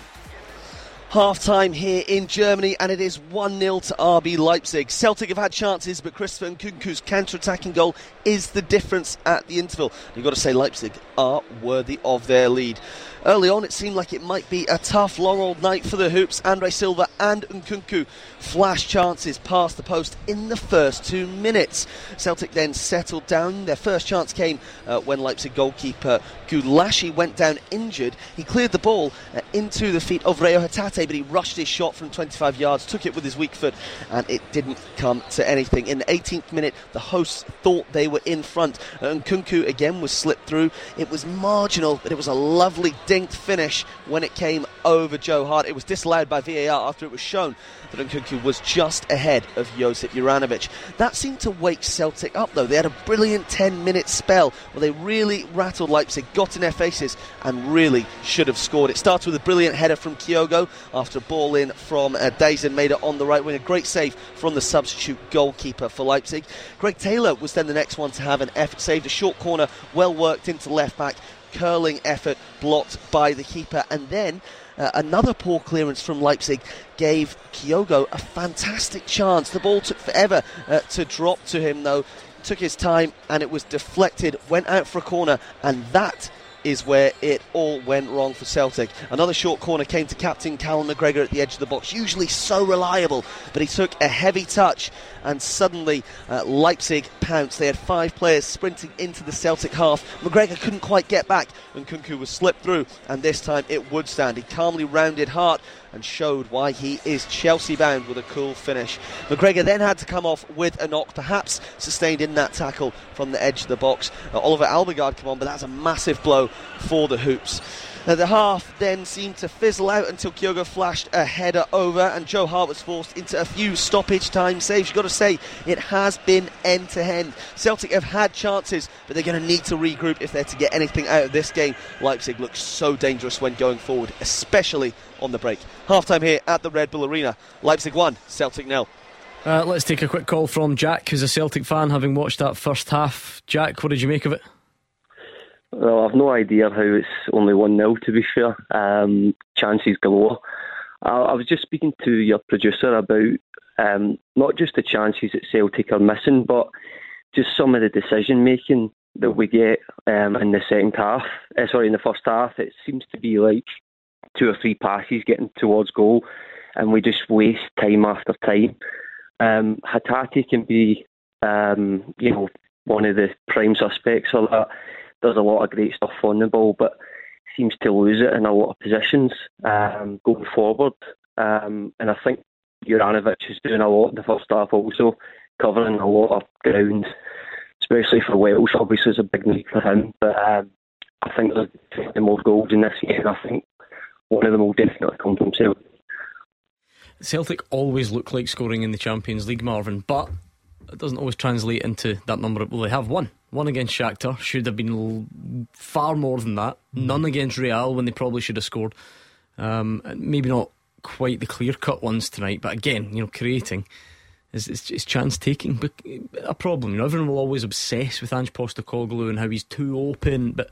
Half-time here in Germany, and it is one nil to R B Leipzig. Celtic have had chances, but Christopher Nkunku's counter-attacking goal is the difference at the interval. You've got to say Leipzig are worthy of their lead. Early on, it seemed like it might be a tough, long old night for the Hoops. André Silva and Nkunku flash chances past the post in the first two minutes. Celtic then settled down. Their first chance came uh, when Leipzig goalkeeper Gulaschi went down injured. He cleared the ball uh, into the feet of Reo Hatate, but he rushed his shot from twenty-five yards, took it with his weak foot, and it didn't come to anything. In the eighteenth minute, the hosts thought they were in front, and Nkunku again was slipped through. It was marginal, but it was a lovely dinked finish when it came over Joe Hart. It was disallowed by V A R after it was shown that Nkunku was just ahead of Josip Juranović. That seemed to wake Celtic up, though. They had a brilliant ten minute spell where they really rattled Leipzig, got in their faces, and really should have scored. It started with a brilliant header from Kyogo after a ball in from uh, Daizen Maeda on the right wing. A great save from the substitute goalkeeper for Leipzig. Greg Taylor was then the next one to have an effort saved. A short corner, well worked into left back, curling effort blocked by the keeper, and then uh, another poor clearance from Leipzig gave Kyogo a fantastic chance. The ball took forever uh, to drop to him, though. Took his time, and it was deflected, went out for a corner, and that is where it all went wrong for Celtic. Another short corner came to captain Callum McGregor at the edge of the box, usually so reliable, but he took a heavy touch, and suddenly uh, Leipzig pounced. They had five players sprinting into the Celtic half. McGregor couldn't quite get back, and Nkunku was slipped through, and this time it would stand. He calmly rounded Hart and showed why he is Chelsea-bound with a cool finish. McGregor then had to come off with a knock, perhaps sustained in that tackle from the edge of the box. Uh, Oliver Albegaard came on, but that's a massive blow for the Hoops. Now, the half then seemed to fizzle out until Kyogo flashed a header over, and Joe Hart was forced into a few stoppage time saves. You've got to say, it has been end-to-end. Celtic have had chances, but they're going to need to regroup if they're to get anything out of this game. Leipzig looks so dangerous when going forward, especially on the break. Half-time here at the Red Bull Arena. Leipzig one, Celtic nil. Uh, let's take a quick call from Jack, who's a Celtic fan, having watched that first half. Jack, what did you make of it? Well, I've no idea how it's only one nil, to be fair. Um, chances galore. I, I was just speaking to your producer about um, not just the chances that Celtic are missing, but just some of the decision-making that we get um, in the second half. Uh, sorry, in the first half, it seems to be like two or three passes getting towards goal, and we just waste time after time. Um, Hatate can be, um, you know, one of the prime suspects for that. There's a lot of great stuff on the ball, but seems to lose it in a lot of positions um, going forward. Um, and I think Juranović is doing a lot in the first half also, covering a lot of ground, especially for Welsh. Obviously it's a big need for him, but um, I think there's definitely more goals in this year, and I think one of them will definitely come from Celtic. Celtic always look like scoring in the Champions League, Marvin, but it doesn't always translate into that number. Well, they have one one against Shakhtar, should have been far more than that. None against Real when they probably should have scored. Um, maybe not quite the clear cut ones tonight, but again, you know, creating is, is, is chance taking, but a problem. You know, everyone will always obsess with Ange Postecoglou and how he's too open, but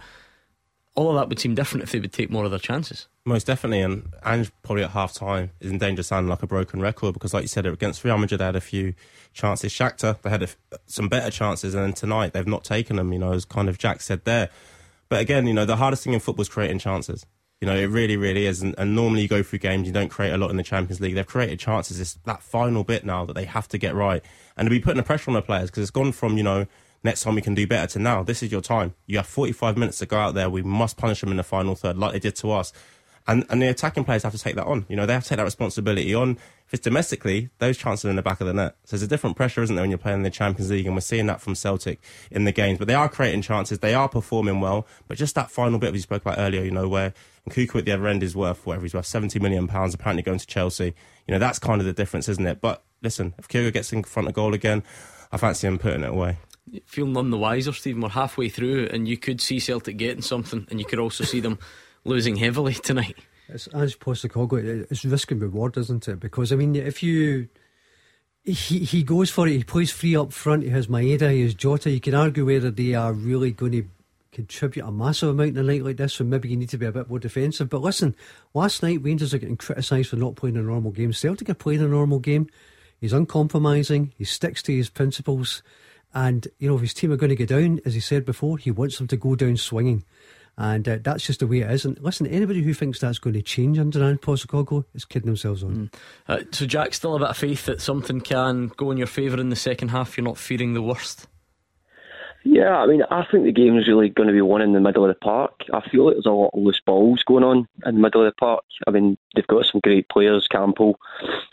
all of that would seem different if they would take more of their chances. Most definitely, and Ange probably at half time is in danger of sounding like a broken record, because like you said, against Real Madrid they had a few chances. Shakhtar, they had a, some better chances, and then tonight they've not taken them, you know, as kind of Jack said there. But again, you know, the hardest thing in football is creating chances. You know, it really, really is. And, and normally you go through games, you don't create a lot in the Champions League. They've created chances. It's that final bit now that they have to get right. And to be putting the pressure on the players, because it's gone from, you know, next time we can do better to now, this is your time. You have forty-five minutes to go out there. We must punish them in the final third like they did to us. And and the attacking players have to take that on. You know, they have to take that responsibility on. If it's domestically, those chances are in the back of the net. So there's a different pressure, isn't there, when you're playing in the Champions League, and we're seeing that from Celtic in the games. But they are creating chances, they are performing well, but just that final bit we spoke about earlier, you know, where Nkunku at the other end is worth whatever he's worth, seventy million pounds, apparently going to Chelsea. You know, that's kind of the difference, isn't it? But listen, if Kyogo gets in front of goal again, I fancy him putting it away. You feel none the wiser, Stephen. We're halfway through and you could see Celtic getting something, and you could also see them losing heavily tonight. It's Ange Postecoglou. It's risk and reward, isn't it? Because I mean, if you he he goes for it, he plays free up front. He has Maeda, he has Jota. You can argue whether they are really going to contribute a massive amount in a night like this, so maybe you need to be a bit more defensive. But listen, last night Rangers are getting criticised for not playing a normal game. Celtic are playing a normal game. He's uncompromising. He sticks to his principles, and you know if his team are going to go down, as he said before, he wants them to go down swinging. And uh, that's just the way it is. And listen, anybody who thinks that's going to change under Ange Postecoglou is kidding themselves on. Mm. uh, So Jack's still a bit of faith that something can go in your favour in the second half. You're not fearing the worst? Yeah, I mean, I think the game is really going to be won in the middle of the park. I feel like there's a lot of loose balls going on in the middle of the park. I mean, they've got some great players, Campbell,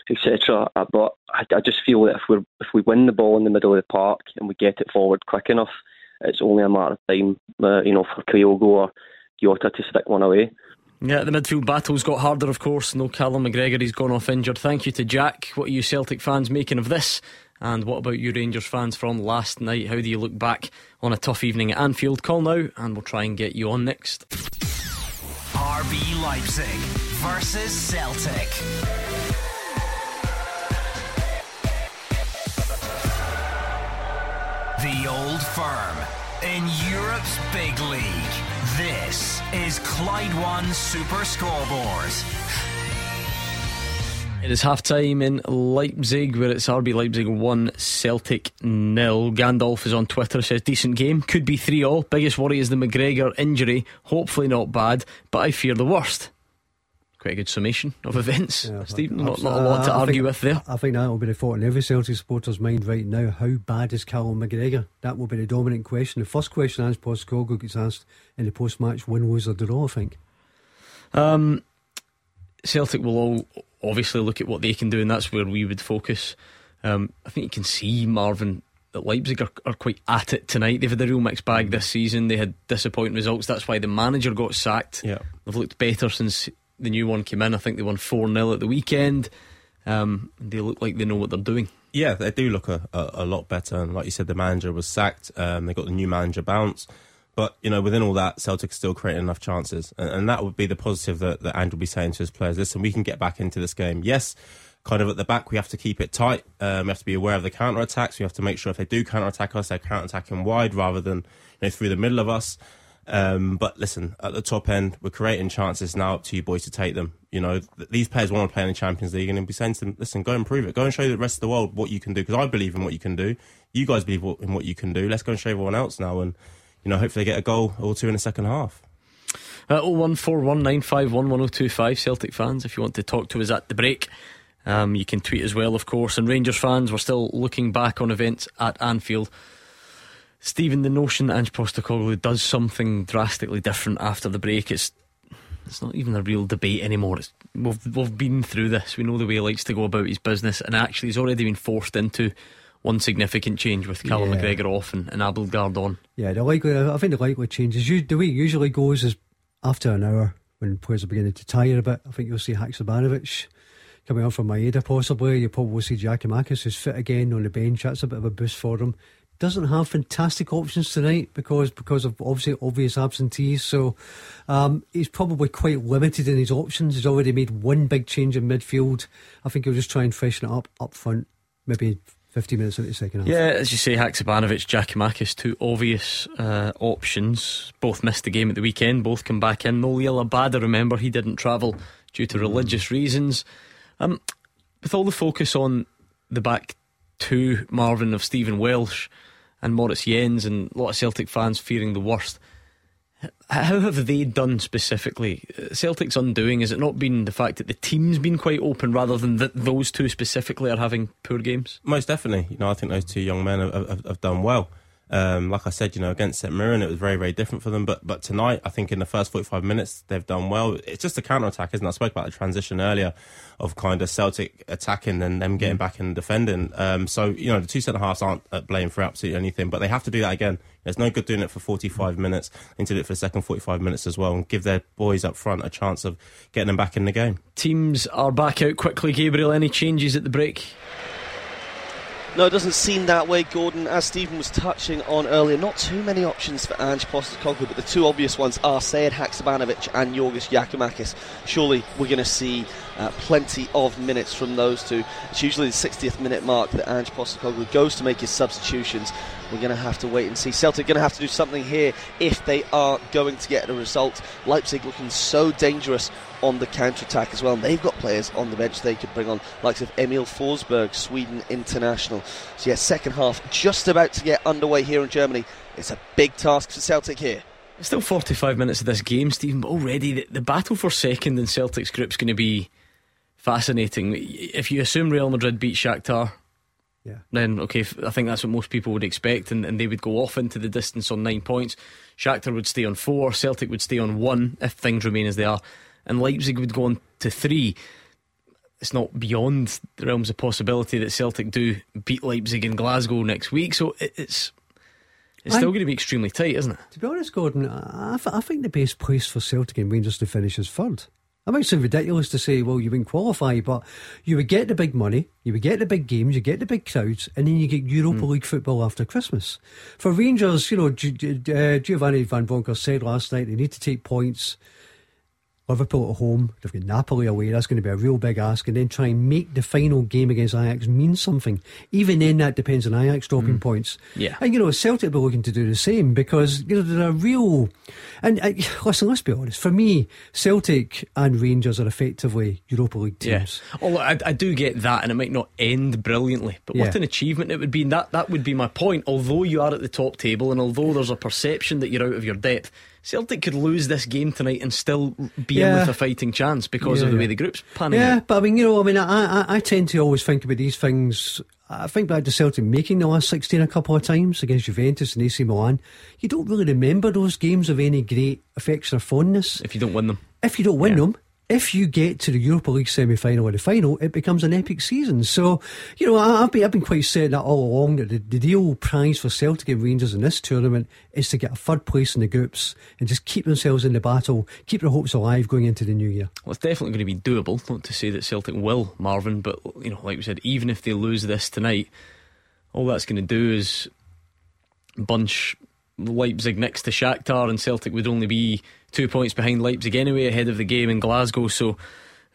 et cetera. But I, I just feel that if, we're, if we win the ball in the middle of the park and we get it forward quick enough, it's only a matter of time, uh, you know, for Kyogo or Jota to stick one away. Yeah, the midfield battle's got harder, of course. No Callum McGregor, he's gone off injured. Thank you to Jack. What are you Celtic fans making of this? And what about you Rangers fans from last night? How do you look back on a tough evening at Anfield? Call now and we'll try and get you on next. R B Leipzig versus Celtic. The Old Firm, in Europe's big league. This is Clyde One Super Scoreboard. It is half-time in Leipzig, where it's R B Leipzig one Celtic nil. Gandalf is on Twitter, says, decent game, could be three all. Biggest worry is the McGregor injury, hopefully not bad, but I fear the worst. Quite a good summation of events, yeah, Stephen. Not, not a lot to I argue think, with there. I think that will be the thought in every Celtic supporter's mind right now. How bad is Callum McGregor? That will be the dominant question. The first question Ange Postecoglou gets asked in the post-match, win, lose or draw, I think. Um, Celtic will all obviously look at what they can do, and that's where we would focus. Um, I think you can see, Marvin, that Leipzig are, are quite at it tonight. They've had a real mixed bag this season. They had disappointing results. That's why the manager got sacked. Yeah. They've looked better since the new one came in. I think they won four nil at the weekend. Um, they look like they know what they're doing. Yeah, they do look a, a, a lot better. And like you said, the manager was sacked. Um, they got the new manager bounce. But, you know, within all that, Celtic's still creating enough chances. And, and that would be the positive that, that Ange will be saying to his players. Listen, we can get back into this game. Yes, kind of at the back, we have to keep it tight. Um, we have to be aware of the counter-attacks. We have to make sure if they do counter-attack us, they're counter-attacking wide rather than, you know, through the middle of us. Um, but listen, at the top end, we're creating chances now, up to you boys to take them. You know, th- these players want to play in the Champions League, and he'll be saying to them, listen, go and prove it. Go and show the rest of the world what you can do, because I believe in what you can do. You guys believe in what you can do. Let's go and show everyone else now, and, you know, hopefully get a goal or two in the second half. Uh, oh one four one nine five one one oh two five, Celtic fans, if you want to talk to us at the break. Um, you can tweet as well, of course. And Rangers fans, we're still looking back on events at Anfield. Stephen, the notion that Ange Postecoglou does something drastically different after the break, it's It's not even a real debate anymore. It's, we've we've been through this. We know the way he likes to go about his business, and actually he's already been forced into one significant change with Callum yeah. McGregor off and, and Abdelgard on. Yeah, the likely, I think the likely change is the way it usually goes is after an hour when players are beginning to tire a bit. I think you'll see Haksabanović coming off from Maeda possibly. You probably will see Giakoumakis, who's fit again on the bench. That's a bit of a boost for him. Doesn't have fantastic options tonight because because of obviously obvious absentees, so um, he's probably quite limited in his options. He's already made one big change in midfield. I think he'll just try and freshen it up up front, maybe fifteen minutes into the second half. Yeah, as you say, Haksabanović, Giakoumakis, two obvious uh, options. Both missed the game at the weekend, both come back in. Noliel Abada, remember, he didn't travel due to religious reasons. Um, with all the focus on the back two, Marvin, of Stephen Welsh and Moritz Jens, and a lot of Celtic fans fearing the worst, how have they done specifically? Celtic's undoing, has it not been the fact that the team's been quite open rather than that those two specifically are having poor games? Most definitely. You know, I think those two young men have, have, have done well. Um, like I said, you know, against St Mirren it was very, very different for them. But but tonight, I think in the first forty-five minutes they've done well. It's just a counter-attack, isn't it? I spoke about the transition earlier of kind of Celtic attacking and them getting back and defending. Um, so, you know, the two centre-halves aren't at blame for absolutely anything, but they have to do that again. There's no good doing it for forty-five minutes. They need to do it for the second forty-five minutes as well and give their boys up front a chance of getting them back in the game. Teams are back out quickly, Gabriel. Any changes at the break? No, it doesn't seem that way, Gordon. As Stephen was touching on earlier, not too many options for Ange Postecoglou, but the two obvious ones are Sead Haksabanović and Giorgos Giakoumakis. Surely we're going to see uh, plenty of minutes from those two. It's usually the sixtieth minute mark that Ange Postecoglou goes to make his substitutions. We're going to have to wait and see. Celtic going to have to do something here if they are going to get a result. Leipzig looking so dangerous on the counter-attack as well, and they've got players on the bench they could bring on, likes of Emil Forsberg, Sweden international. So yeah, second half just about to get underway here in Germany. It's a big task for Celtic here. It's still forty-five minutes of this game, Stephen, but already the, the battle for second in Celtic's grip is going to be fascinating. If you assume Real Madrid beat Shakhtar, yeah, then okay, I think that's what most people would expect, and, and they would go off into the distance on nine points. Shakhtar would stay on four, Celtic would stay on one if things remain as they are, and Leipzig would go on to three. It's not beyond the realms of possibility that Celtic do beat Leipzig in Glasgow next week. So it, it's It's I, still going to be extremely tight, isn't it? To be honest, Gordon, I, I think the best place for Celtic and Rangers to finish is third. It might sound ridiculous to say, well, you wouldn't qualify, but you would get the big money, you would get the big games, you get the big crowds, and then you get Europa mm. League football after Christmas. For Rangers, you know, G- G- uh, Giovanni Van Bronckhorst said last night they need to take points. Liverpool at home, they've got Napoli away, that's going to be a real big ask, and then try and make the final game against Ajax mean something. Even then that depends on Ajax dropping mm. points. Yeah. And you know, Celtic will be looking to do the same, because you know they're a real, and uh, listen, let's be honest, for me Celtic and Rangers are effectively Europa League teams. Yeah. Oh, I, I do get that, and it might not end brilliantly, but yeah, what an achievement it would be, and that, that would be my point. Although you are at the top table and although there's a perception that you're out of your depth, Celtic could lose this game tonight and still be yeah. in with a fighting chance because yeah, of the way the group's panning yeah, out. Yeah, but I mean, you know, I mean, I, I, I tend to always think about these things. I think back to Celtic making the last sixteen a couple of times against Juventus and A C Milan. You don't really remember those games of any great affection or fondness. If you don't win them. If you don't win yeah. them. If you get to the Europa League semi-final or the final, it becomes an epic season. So, you know, I've been, I've been quite saying that all along, that the, the real prize for Celtic and Rangers in this tournament is to get a third place in the groups and just keep themselves in the battle, keep their hopes alive going into the new year. Well, it's definitely going to be doable, not to say that Celtic will, Marvin, but, you know, like we said, even if they lose this tonight, all that's going to do is bunch Leipzig next to Shakhtar, and Celtic would only be two points behind Leipzig anyway ahead of the game in Glasgow. So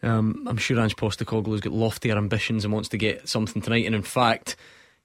um, I'm sure Ange Postecoglou's got loftier ambitions and wants to get something tonight, and in fact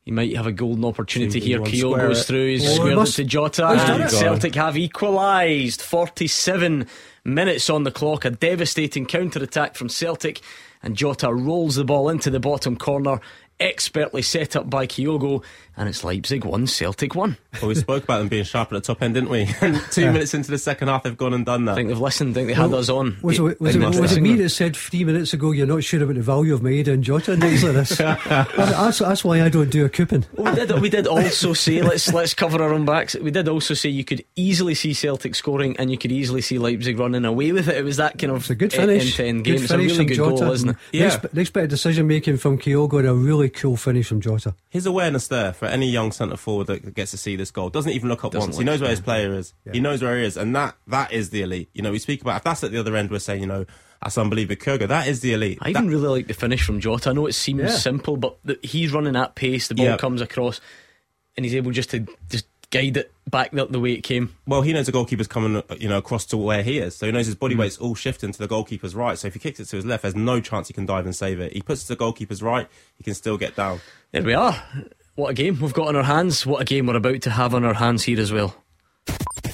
he might have a golden opportunity he here. Keogh goes through, he's well, squared must, it to Jota, and Celtic have equalised. Forty-seven minutes on the clock, a devastating counter-attack from Celtic, and Jota rolls the ball into the bottom corner. expertly set up by Kyogo, and it's Leipzig one, Celtic one. Well, we spoke about them being sharp at the top end, didn't we? And two yeah. minutes into the second half, they've gone and done that. I think they've listened. I think they well, had us on. Was it, was it, was it, was it me that said three minutes ago you're not sure about the value of Maeda and Jota and things like this? that's, that's why I don't do a coupon. Well, we, did, we did also say let's let's cover our own backs. We did also say you could easily see Celtic scoring and you could easily see Leipzig running away with it. It was that kind of good finish in ten games. It's a really good Jota. Goal, isn't it? Yeah. Nice, nice bit of decision making from Kyogo and a really cool finish from Jota. His awareness there for any young centre forward that gets to see this goal, doesn't even look up doesn't once. He knows where his player is. Yeah. He knows where he is, and that that is the elite. You know, we speak about if that's at the other end, we're saying, you know, that's unbelievable. Kyogo, that is the elite. I that, even really like the finish from Jota. I know it seems yeah. simple, but the, he's running at pace. The ball yeah. comes across, and he's able just to just guide it back the, the way it came. Well, he knows the goalkeeper's coming, you know, across to where he is, so he knows his body mm. weight's all shifting to the goalkeeper's right. So if he kicks it to his left, there's no chance he can dive and save it. He puts it to the goalkeeper's right, he can still get down. There we are. What a game we've got on our hands. What a game we're about to have on our hands here as well.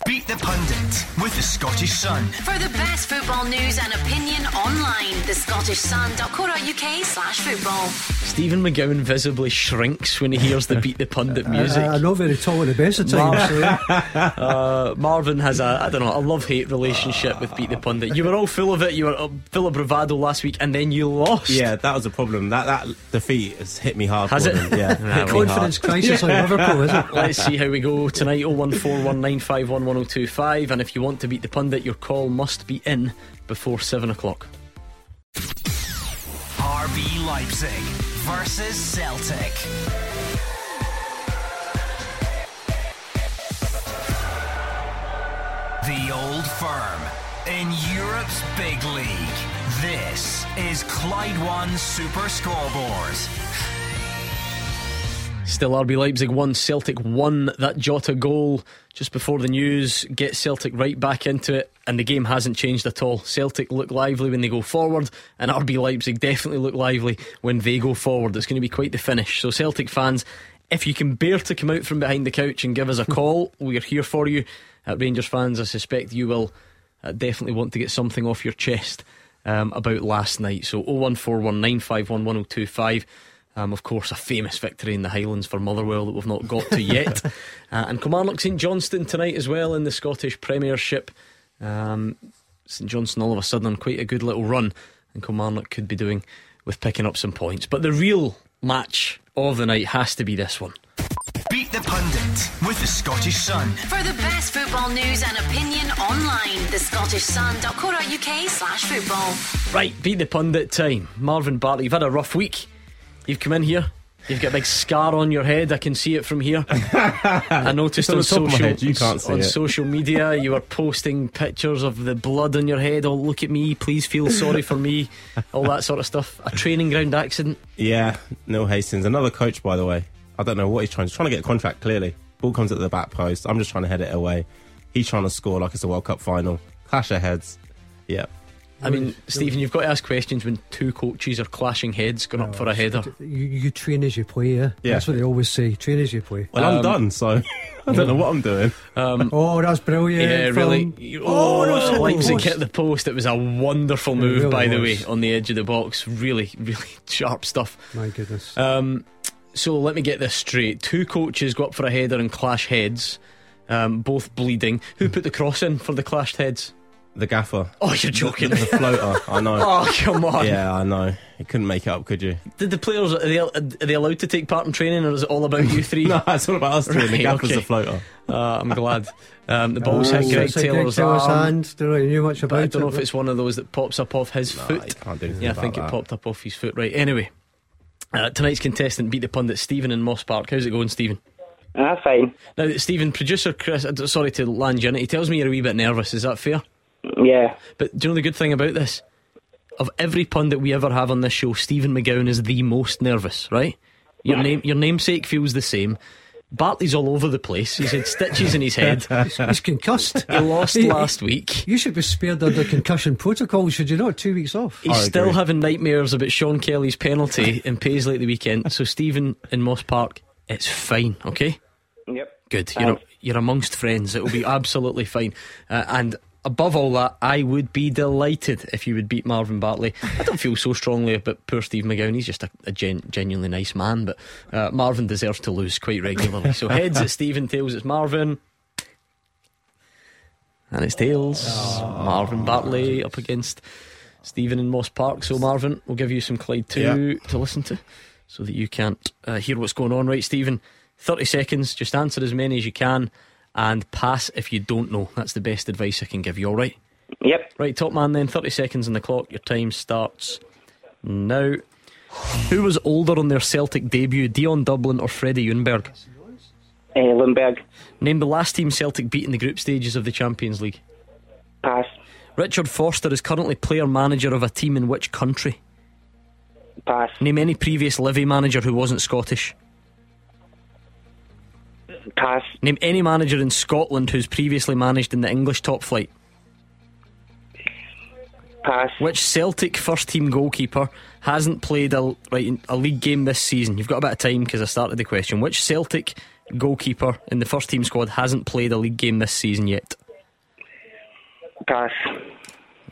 Beat the Pundit with the Scottish Sun. For the best football news and opinion online, the scottish sun dot co dot u k slash football. Stephen McGowan visibly shrinks when he hears the Beat the Pundit music. I'm uh, not very tall at the best of times. Mar- uh, Marvin has a, I don't know, a love-hate relationship with Beat the Pundit. You were all full of it, you were full of bravado last week, and then you lost. Yeah, that was a problem. That that defeat has hit me hard. Has it? Yeah, the confidence crisis on Liverpool, isn't it? Let's see how we go tonight. oh one four one nine five one one oh two five, and if you want to beat the pundit, your call must be in before seven o'clock. R B Leipzig versus Celtic. The Old Firm in Europe's big league. This is Clyde One Super Scoreboard. Still R B Leipzig one, Celtic one. That Jota goal just before the news gets Celtic right back into it, and the game hasn't changed at all. Celtic look lively when they go forward, and R B Leipzig definitely look lively when they go forward. It's going to be quite the finish. So Celtic fans, if you can bear to come out from behind the couch and give us a call, we're here for you. uh, Rangers fans, I suspect you will uh, definitely want to get something off your chest um, about last night. So oh one four one nine five one one oh two five. Um, of course, a famous victory in the Highlands for Motherwell that we've not got to yet. uh, and Kilmarnock St Johnstone tonight as well in the Scottish Premiership. um, St Johnstone all of a sudden on quite a good little run, and Kilmarnock could be doing with picking up some points. But the real match of the night has to be this one. Beat the Pundit with the Scottish Sun. For the best football news and opinion online, the scottish sun dot co dot u k slash football. Right, Beat the Pundit time. Marvin Bartley, you've had a rough week. You've come in here, you've got a big scar on your head. I can see it from here. I noticed on, on, social, head, you can't see on social media you were posting pictures of the blood on your head. Oh, look at me, please feel sorry for me. All that sort of stuff. A training ground accident. Yeah, Neil Hastings, another coach, by the way. I don't know what he's trying to he's trying to get a contract, clearly. Ball comes at the back post, I'm just trying to head it away. He's trying to score like it's a World Cup final. Clash of heads. Yeah, I mean, Stephen, you've got to ask questions when two coaches are clashing heads going oh, up for a header. You, you train as you play, yeah? yeah? That's what they always say, train as you play. Well, um, I'm done, so I don't know what I'm doing. Um, oh, that's brilliant. Yeah, from... really. Oh, oh no, Leipzig hit the post. It was a wonderful move, really by was. the way, on the edge of the box. Really, really sharp stuff. My goodness. Um, so let me get this straight. Two coaches go up for a header and clash heads, um, both bleeding. Who put the cross in for the clashed heads? The gaffer. Oh, you're joking. The, the floater. I know. Oh, come on. Yeah, I know. You couldn't make it up, could you? Did the players, are they, are they allowed to take part in training, or is it all about you three? No, it's all about us three. Right, the gaffer's okay. The floater. uh, I'm glad. um, The ball's hit oh, Greg Taylor's hand. Don't know you knew much about it. I don't know it, if but... it's one of those that pops up off his no, foot. I can't do anything. Yeah, I think that. It popped up off his foot. Right, anyway, uh, tonight's contestant, Beat the Pundit, Stephen in Moss Park. How's it going, Stephen? Ah, uh, fine. Now, Stephen, producer Chris, sorry to land you in, he tells me you're a wee bit nervous. Is that fair? Yeah. But do you know the good thing about this? Of every pundit we ever have on this show, Stephen McGowan is the most nervous, right? Your yeah. name, your namesake feels the same. Bartley's all over the place. He's had stitches in his head. He's concussed. He lost last week. You should be spared under concussion protocol, should you not? Two weeks off. He's I still agree. having nightmares about Sean Kelly's penalty in Paisley at the weekend. So Stephen in Moss Park, it's fine, okay? Yep. Good. You're, um, you're amongst friends. It'll be absolutely fine. Uh, and above all that, I would be delighted if you would beat Marvin Bartley. I don't feel so strongly about poor Steve McGowan. He's just a, a gen genuinely nice man, but uh, Marvin deserves to lose quite regularly. So heads at Stephen, tails it's Marvin. And it's tails. Oh, Marvin Bartley up against Stephen in Moss Park. So Marvin, we'll give you some Clyde two yeah. to listen to, so that you can't uh, hear what's going on. Right, Stephen, thirty seconds, just answer as many as you can and pass if you don't know. That's the best advice I can give you, alright? Yep. Right, top man then, thirty seconds on the clock. Your time starts now. Who was older on their Celtic debut, Dion Dublin or Freddie Ljungberg? Uh, Ljungberg. Name the last team Celtic beat in the group stages of the Champions League. Pass. Richard Forster is currently player manager of a team in which country? Pass. Name any previous Livy manager who wasn't Scottish. Pass. Name any manager in Scotland who's previously managed in the English top flight. Pass. Which Celtic first team goalkeeper hasn't played a, right, a league game this season? You've got a bit of time because I started the question. Which Celtic goalkeeper in the first team squad hasn't played a league game this season yet? Pass.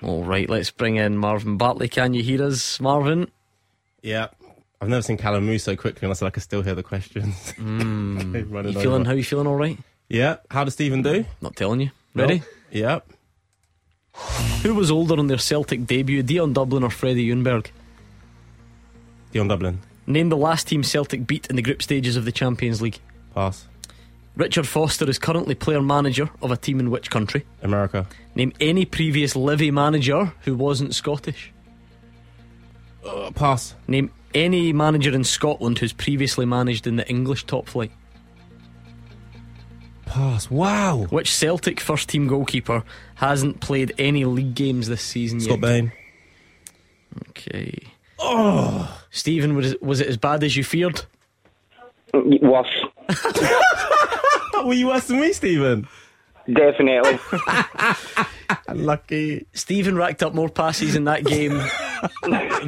Alright, let's bring in Marvin Bartley. Can you hear us, Marvin? Yeah, I've never seen Callum move so quickly unless I can still hear the questions. Mm. You feeling? How you feeling? All right. Yeah. How does Stephen do? Not telling you. Ready? No. Yep. Yeah. Who was older on their Celtic debut, Dion Dublin or Freddie Ljungberg? Dion Dublin. Name the last team Celtic beat in the group stages of the Champions League. Pass. Richard Foster is currently player manager of a team in which country? America. Name any previous Livy manager who wasn't Scottish. Uh, pass. Name any manager in Scotland who's previously managed in the English top flight. Pass. Wow. Which Celtic first team goalkeeper hasn't played any league games this season Scott yet? Scott Bain. Okay. Oh, Stephen, was it, was it as bad as you feared? It was. Were you worse than me, Stephen? Definitely. Lucky. Stephen racked up more passes in that game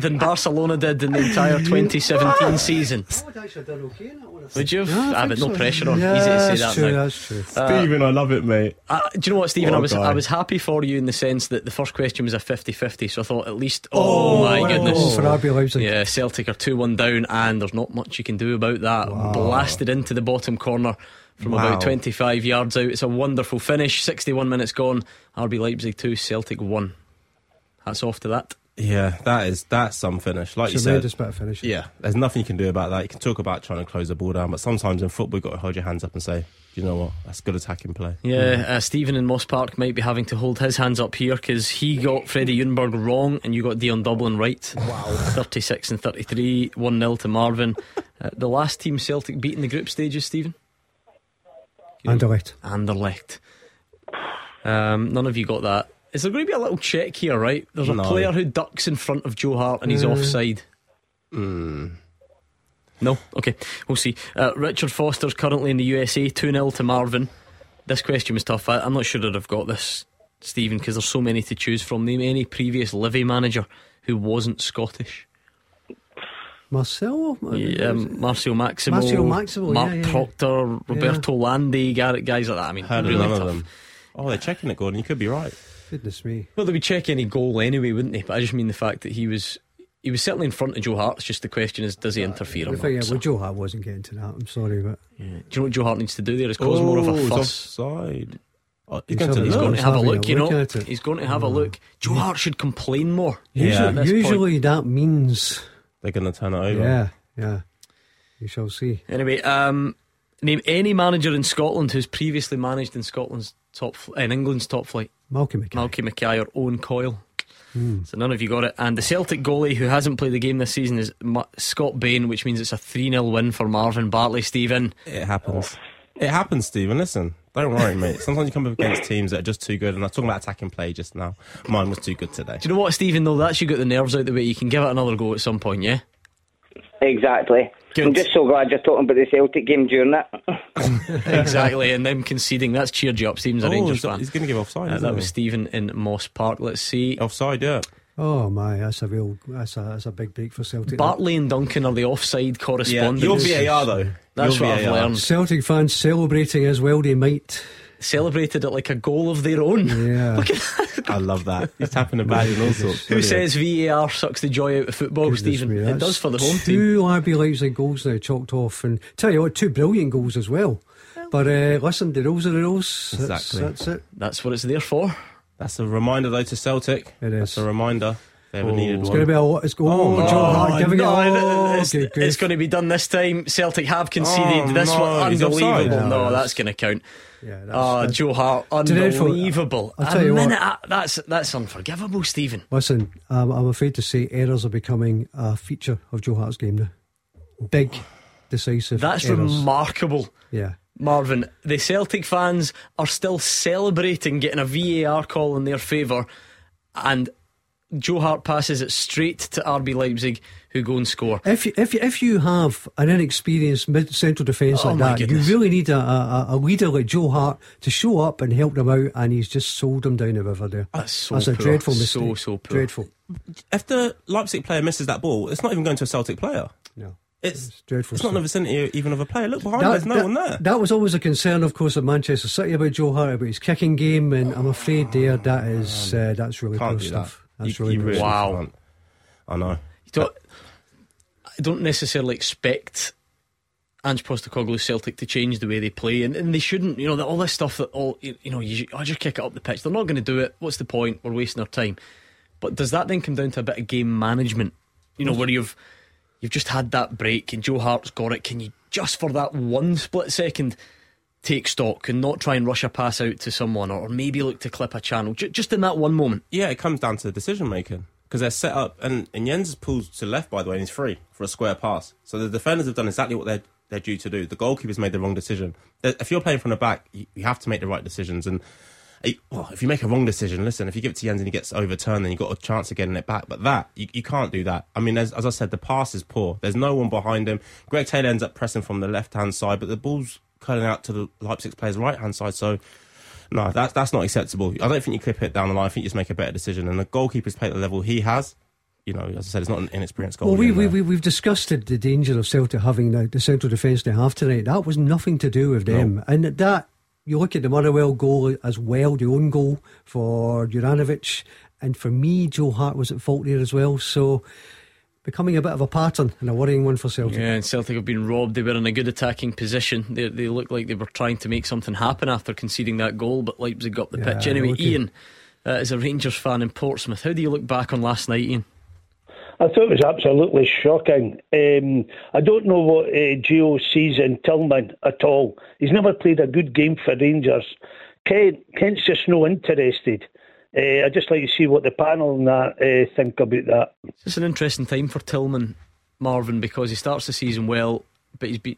than Barcelona did in the entire twenty seventeen season. I would actually have done okay in that one. Would you have? No, I ah, but no so. pressure on. Yeah, easy to say that true, now. That's true. Uh, Stephen, I love it, mate. Uh, do you know what, Stephen? Oh, I was God. I was happy for you in the sense that the first question was a fifty fifty, so I thought at least, oh, oh my goodness. Oh, for R B Leipzig. Yeah, Celtic are two one down, and there's not much you can do about that. Wow. Blasted into the bottom corner from wow. about twenty-five yards out. It's a wonderful finish. Sixty-one minutes gone. R B Leipzig two, Celtic one. Hats off to that. Yeah, that is that's some finish. Like it's you said, just better finish. Yeah, there's nothing you can do about that. You can talk about trying to close the ball down, but sometimes in football you've got to hold your hands up and say, you know what, that's good attacking play. Yeah, uh, Stephen in Moss Park might be having to hold his hands up here because he got Freddie Ljungberg wrong and you got Dion Dublin right. Wow. thirty-six and thirty-three, one nil to Marvin. uh, The last team Celtic beat in the group stages, Stephen? Anderlecht. Anderlecht. Um, none of you got that. Is there going to be a little check here, right? There's a no. player who ducks in front of Joe Hart and he's mm. offside. Mm. No? Okay, we'll see. uh, Richard Foster's currently in the U S A, two nil to Marvin. This question was tough. I, I'm not sure that I've got this, Stephen, because there's so many to choose from. Name any previous Livy manager who wasn't Scottish. Marcelo? Yeah, um, Marcio Maximo, Marcio Maximo Mark yeah, yeah. Proctor, Roberto yeah. Landi, Garrett, guys like that. I mean, heard really none tough. Of them. Oh, they're checking it, Gordon. You could be right. Goodness me. Well, they would check any goal anyway, wouldn't they? But I just mean the fact that he was he was certainly in front of Joe Hart. It's just the question is, does he interfere uh, or not? Yeah, so. Well, Joe Hart wasn't getting to that. I'm sorry, but yeah. Do you know what Joe Hart needs to do there? Is cause oh, more of a fuss. Offside. Oh, he's, he's, going to, he's going to have a look, you know. He's going to have a look. Joe Hart should complain more. Yeah. Usually, usually that means they're going to turn it over. Yeah, yeah. You shall see. Anyway, um, name any manager in Scotland who's previously managed in Scotland's top in England's top flight. Malky Mackay. Malky Mackay or Owen Coyle. Mm. So none of you got it. And the Celtic goalie who hasn't played the game this season is Ma Scott Bain, which means it's a three nil win for Marvin Bartley. Stephen, it happens. It happens, Stephen. Listen, don't worry, mate. Sometimes you come up against teams that are just too good. And I was talking about attacking play just now. Mine was too good today. Do you know what, Stephen, though? That's you got the nerves out the way. You can give it another go at some point, yeah? Exactly. Good. I'm just so glad you're talking about the Celtic game during that. Exactly, and them conceding. That's cheered you up. Stephen's a Rangers fan. He's going to give offside. Uh, that he? was Stephen in Moss Park. Let's see. Offside, yeah. Oh my, that's a real That's a, that's a big break for Celtic. Bartley and Duncan are the offside correspondents. Yeah, your V A R though. That's your what V A R. I've learned. Celtic fans celebrating as well they might. celebrated it like a goal of their own. Yeah. Look at that. I love that. He's tapping a bag and all sorts. Who says V A R sucks the joy out of football, Stephen? It does for the home team. Two R B Leipzig goals now chalked off, and tell you what, two brilliant goals as well. But uh, listen, the rules are the rules. Exactly. That's, that's it. That's what it's there for. That's a reminder though to Celtic. It is. That's a reminder. They ever oh, needed it's one. Going to be a lot. It's going. Oh, oh Joe Hart giving no, it. Oh, it's, good, good. It's going to be done this time. Celtic have conceded. Oh, this no, one unbelievable. No, no, that's going to count. Yeah. That's, uh, that's, Joe Hart, unbelievable. I'll tell you a minute, what. I, that's that's unforgivable, Stephen. Listen, um, I'm afraid to say errors are becoming a feature of Joe Hart's game now. Big, decisive. That's errors. Remarkable. Yeah. Marvin, the Celtic fans are still celebrating getting a V A R call in their favour, and Joe Hart passes it straight to R B Leipzig, who go and score. If you, if you, if you have an inexperienced mid central defence oh like that, goodness. You really need a, a, a leader like Joe Hart to show up and help them out, and he's just sold them down the river there. That's so That's poor. A dreadful mistake. So, so poor. Dreadful. If the Leipzig player misses that ball, it's not even going to a Celtic player. No. It's, it's dreadful. It's not in the vicinity even of a player. Look behind that, there's no that, one there. That was always a concern, of course, at Manchester City about Joe Hart, about his kicking game, and I'm afraid there that is uh, that's really poor stuff. That. That's you, really, you really wow. Can't. I know. You don't, I don't necessarily expect Ange Postecoglou's Celtic to change the way they play, and, and they shouldn't. You know that all this stuff that all you, you know. You, I just kick it up the pitch. They're not going to do it. What's the point? We're wasting our time. But does that then come down to a bit of game management? You know where you've. You've just had that break and Joe Hart's got it. Can you just for that one split second take stock and not try and rush a pass out to someone, or maybe look to clip a channel J- just in that one moment? Yeah, it comes down to the decision making, because they're set up and, and Jens pulls to the left, by the way, and he's free for a square pass. So the defenders have done exactly what they're, they're due to do. The goalkeeper's made the wrong decision. If you're playing from the back, you, you have to make the right decisions. And well, if you make a wrong decision, listen, if you give it to Jens and he gets overturned, then you've got a chance of getting it back. But that, you, you can't do that. I mean, as, as I said, the pass is poor. There's no one behind him. Greg Taylor ends up pressing from the left-hand side, but the ball's curling out to the Leipzig player's right-hand side. So, no, that, that's not acceptable. I don't think you clip it down the line. I think you just make a better decision. And the goalkeeper's played at the level he has. You know, as I said, it's not an inexperienced goal. Well, we, we, we, we've discussed the danger of Celtic having the, the central defence they have tonight. That was nothing to do with them. No. And that... You look at the Motherwell goal as well, the own goal for Juranović, and for me, Joe Hart was at fault there as well. So, becoming a bit of a pattern and a worrying one for Celtic. Yeah, and Celtic have been robbed. They were in a good attacking position. They, they looked like they were trying to make something happen after conceding that goal, but Leipzig got the yeah, pitch anyway. Okay. Ian uh, is a Rangers fan in Portsmouth. How do you look back on last night, Ian? I thought it was absolutely shocking. Um, I don't know what uh, Gio sees in Tillman at all. He's never played a good game for Rangers. Kent, Kent's just no interested. Uh, I'd just like to see what the panel and that uh, think about that. It's an interesting time for Tillman, Marvin, because he starts the season well, but he's been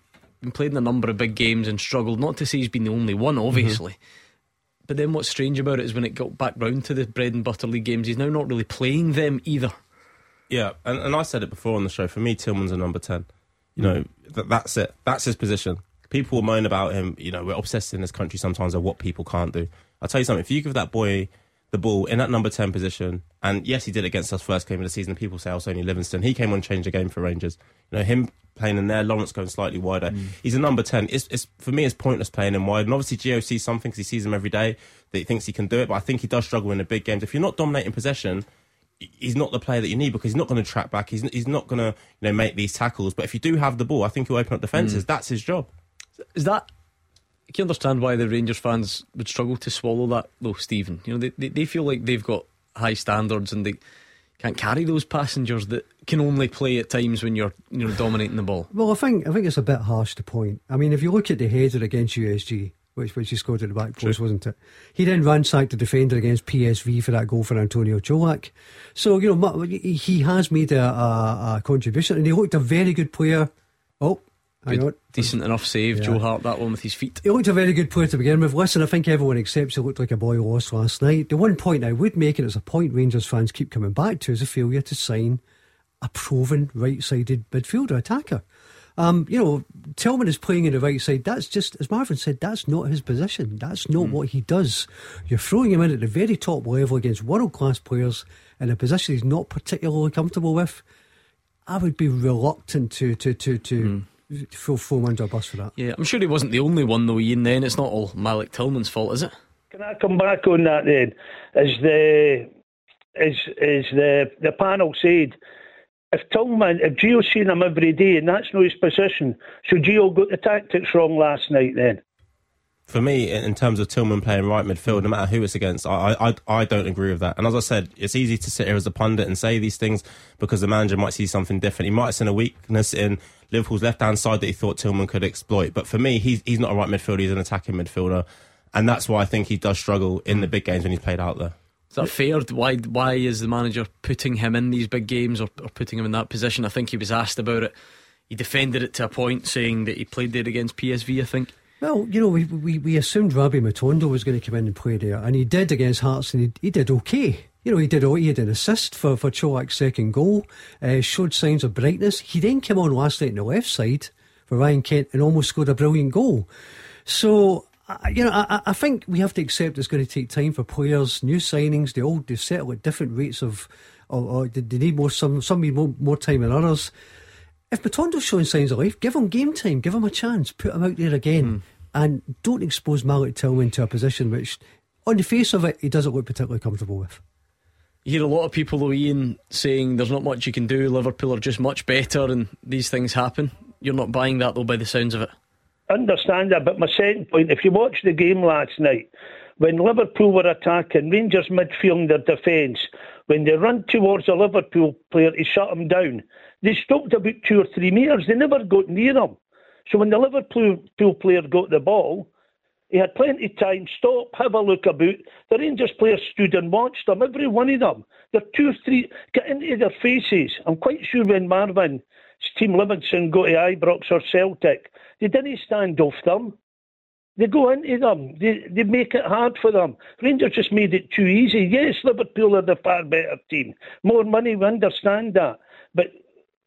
played in a number of big games and struggled. Not to say he's been the only one, obviously. Mm-hmm. But then what's strange about it is when it got back round to the bread and butter league games, he's now not really playing them either. Yeah, and, and I said it before on the show. For me, Tillman's a number ten. You know, th- that's it. That's his position. People will moan about him. You know, we're obsessed in this country sometimes of what people can't do. I'll tell you something. If you give that boy the ball in that number ten position, and yes, he did against us first game of the season. People say, oh, it's only Livingston. He came on and changed the game for Rangers. You know, him playing in there, Lawrence going slightly wider. Mm. He's a number ten. It's, it's for me, it's pointless playing him wide. And obviously, Gio sees something because he sees him every day that he thinks he can do it. But I think he does struggle in the big games. If you're not dominating possession, he's not the player that you need, because he's not going to track back. He's he's not going to, you know, make these tackles. But if you do have the ball, I think he'll open up defences. Mm. That's his job. Is that? Can you understand why the Rangers fans would struggle to swallow that, though, Stephen? You know, they they, they feel like they've got high standards and they can't carry those passengers that can only play at times when you're you know dominating the ball. Well, I think I think it's a bit harsh to point. I mean, if you look at the header against U S G. Which, which he scored at the back post, wasn't it? He then ransacked the defender against P S V for that goal for Antonio Cholak. So, you know, he has made a, a, a contribution, and he looked a very good player. Oh, hang good, on. Decent enough save, yeah. Joe Hart, that one with his feet. He looked a very good player to begin with. Listen, I think everyone accepts he looked like a boy lost last night. The one point I would make, and it's a point Rangers fans keep coming back to, is a failure to sign a proven right-sided midfielder attacker. Um, you know, Tillman is playing in the right side. That's just, as Marvin said, that's not his position. That's not mm. what he does. You're throwing him in at the very top level against world-class players in a position he's not particularly comfortable with. I would be reluctant to to to, to mm. full foam under a bus for that. Yeah, I'm sure he wasn't the only one though, Ian. Then it's not all Malik Tillman's fault, is it? Can I come back on that then? As the as as the the panel said, if Tillman, if Gio's seen him every day and that's not his position, so Gio got the tactics wrong last night then. For me, in terms of Tillman playing right midfield, no matter who it's against, I, I I don't agree with that. And as I said, it's easy to sit here as a pundit and say these things because the manager might see something different. He might have seen a weakness in Liverpool's left-hand side that he thought Tillman could exploit. But for me, he's, he's not a right midfielder, he's an attacking midfielder. And that's why I think he does struggle in the big games when he's played out there. Is that fair? Why, why is the manager putting him in these big games or, or putting him in that position? I think he was asked about it. He defended it to a point, saying that he played there against P S V, I think. Well, you know, we, we, we assumed Rabi Matondo was going to come in and play there, and he did against Hearts, and he, he did okay. You know, he did. He had an assist for, for Cholak's second goal, uh, showed signs of brightness. He then came on last night on the left side for Ryan Kent and almost scored a brilliant goal. So, I, you know, I, I think we have to accept it's going to take time for players, new signings, they all they settle at different rates of, or, or they need more, some, some need more, more time than others. If Matondo's showing signs of life, give him game time, give him a chance, put him out there again. Mm. And don't expose Malik Tillman to a position which, on the face of it, he doesn't look particularly comfortable with. You hear a lot of people, though, Ian, saying there's not much you can do, Liverpool are just much better and these things happen. You're not buying that, though, by the sounds of it. I understand that, but my second point, if you watch the game last night, when Liverpool were attacking, Rangers midfield their defence, when they run towards a Liverpool player to shut him down, they stopped about two or three metres, they never got near him. So when the Liverpool player got the ball, he had plenty of time, stop, have a look about. The Rangers players stood and watched them, every one of them. They're two, three, get into their faces. I'm quite sure when Marvin's team Livingston go to Ibrox or Celtic, they didn't stand off them. They go into them, they, they make it hard for them. Rangers just made it too easy. Yes, Liverpool are the far better team. More money, we understand that. But,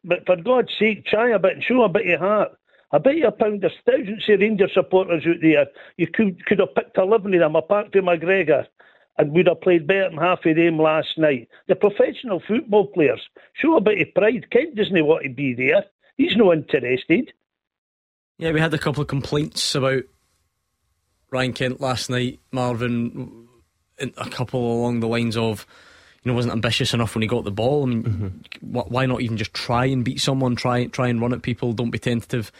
but for God's sake, try a bit and show a bit of heart. I bet you a pound there's thousands of Rangers supporters out there. You could could have picked eleven of them apart from McGregor and would have played better than half of them last night. The professional football players, show a bit of pride. Kent doesn't want to be there. He's no interested. Yeah, we had a couple of complaints about Ryan Kent last night, Marvin, and a couple along the lines of, you know, wasn't ambitious enough when he got the ball. I mean, mm-hmm. wh- why not even just try and beat someone? Try try and run at people. Don't be tentative.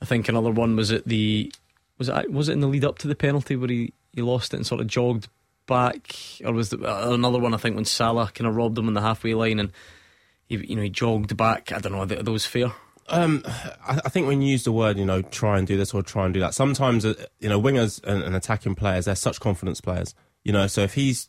I think another one was at the was it was it in the lead up to the penalty where he, he lost it and sort of jogged back, or was there another one I think when Salah kind of robbed him on the halfway line and he you know he jogged back. I don't know. Are those fair? Um, I, I think when you use the word, you know, try and do this or try and do that. Sometimes uh, you know wingers and, and attacking players, they're such confidence players. You know, so if he's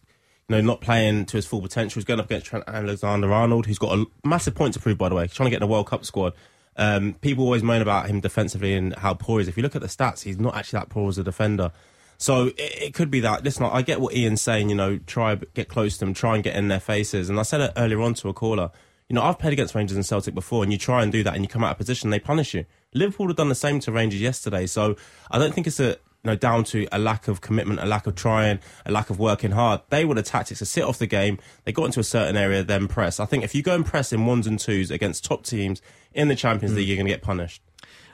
you know not playing to his full potential, he's going up against Trent Alexander-Arnold, who's got a massive point to prove, by the way. He's trying to get in the World Cup squad. Um, people always moan about him defensively and how poor he is. If you look at the stats, he's not actually that poor as a defender. So it, it could be that. Listen, I get what Ian's saying, you know, try get close to them, try and get in their faces. And I said it earlier on to a caller, you know, I've played against Rangers and Celtic before and you try and do that and you come out of position, they punish you. Liverpool have done the same to Rangers yesterday. So I don't think it's a you know, down to a lack of commitment, a lack of trying, a lack of working hard. They were the tactics to sit off the game. They got into a certain area, then press. I think if you go and press in ones and twos against top teams in the Champions League, you're going to get punished.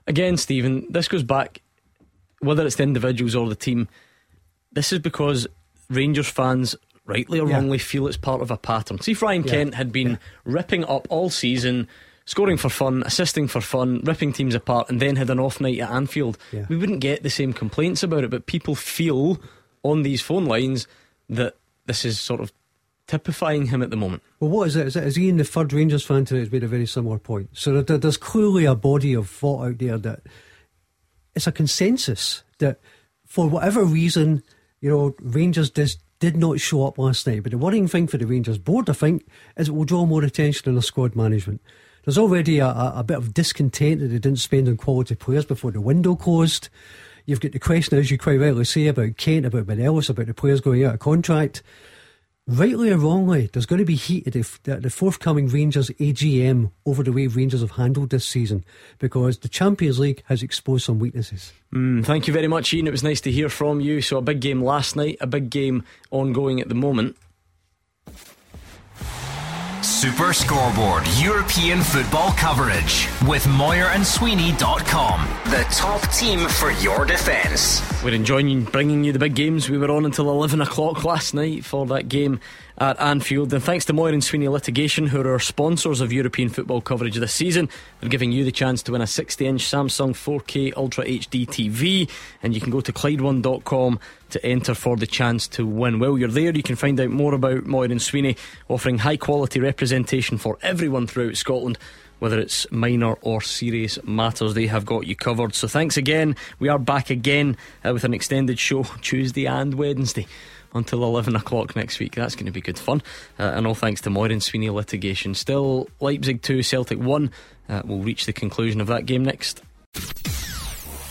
Again, Stephen, this goes back, whether it's the individuals or the team, this is because Rangers fans, rightly or yeah. wrongly, feel it's part of a pattern. See if Ryan yeah. Kent had been yeah. ripping up all season, scoring for fun, assisting for fun, ripping teams apart, and then had an off night at Anfield, yeah. we wouldn't get the same complaints about it, but people feel on these phone lines that this is sort of typifying him at the moment. Well, what is it? Is, it, is Ian the third Rangers fan today has made a very similar point? So there, there's clearly a body of thought out there that it's a consensus that for whatever reason, you know, Rangers does did not show up last night. But the worrying thing for the Rangers board, I think, is it will draw more attention on the squad management. There's already a, a, a bit of discontent that they didn't spend on quality players before the window closed. You've got the question, as you quite rightly say, about Kent, about Manelis, about the players going out of contract. Rightly or wrongly, there's going to be heat at the, at the forthcoming Rangers A G M over the way Rangers have handled this season, because the Champions League has exposed some weaknesses. Mm, thank you very much, Ian. It was nice to hear from you. So a big game last night, a big game ongoing at the moment. Super Scoreboard European football coverage with Moyer and Sweeney dot com, the top team for your defence. We're enjoying bringing you the big games. We were on until eleven o'clock last night for that game at Anfield, and thanks to Moyer and Sweeney Litigation, who are our sponsors of European football coverage this season. They're giving you the chance to win a sixty inch Samsung four K Ultra H D T V, and you can go to Clyde one dot com to enter for the chance to win. While you're there, you can find out more about Moyer and Sweeney, offering high quality representation for everyone throughout Scotland, whether it's minor or serious matters. They have got you covered. So thanks again. We are back again uh, with an extended show Tuesday and Wednesday until eleven o'clock next week. That's going to be good fun, uh, and all thanks to Moyer and Sweeney Litigation. Still Leipzig two, Celtic one. Uh, we'll reach the conclusion of that game next.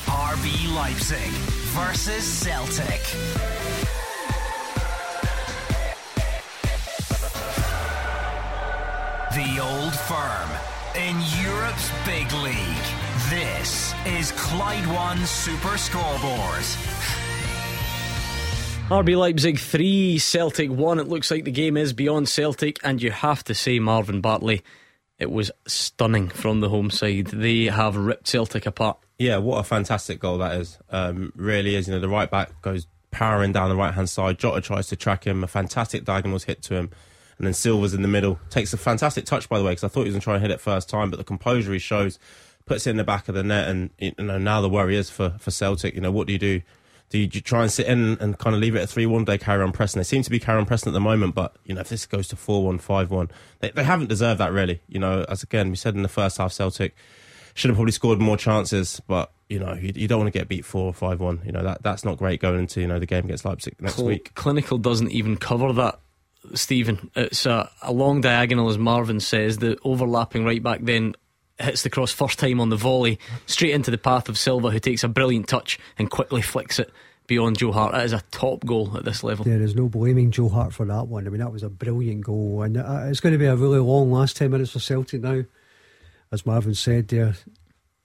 R B Leipzig versus Celtic. The Old Firm in Europe's big league. This is Clyde One Super Scoreboard. R B Leipzig three, Celtic one. It looks like the game is beyond Celtic, and you have to say, Marvin Bartley, it was stunning from the home side. They have ripped Celtic apart. Yeah, what a fantastic goal that is. Um, really is. You know, the right back goes powering down the right hand side. Jota tries to track him. A fantastic diagonal's hit to him. And then Silva's in the middle. Takes a fantastic touch, by the way, because I thought he was going to try and hit it first time, but the composure he shows, puts it in the back of the net. And you know, now the worry is for, for Celtic, you know, what do you do? Do you try and sit in and kind of leave it at three one? They carry on pressing. They seem to be carrying on pressing at the moment, but you know, if this goes to four one, five one, they, they haven't deserved that, really. You know, as again we said in the first half, Celtic should have probably scored more chances, but you know, you, you don't want to get beat four or five one. You know, that that's not great going into, you know, the game against Leipzig next Cl- week. Clinical doesn't even cover that, Stephen. It's a, a long diagonal, as Marvin says. The overlapping right back then hits the cross first time on the volley, straight into the path of Silva, who takes a brilliant touch and quickly flicks it beyond Joe Hart. That is a top goal at this level. There is no blaming Joe Hart for that one. I mean, that was a brilliant goal, and it's going to be a really long last ten minutes for Celtic now. As Marvin said, they're,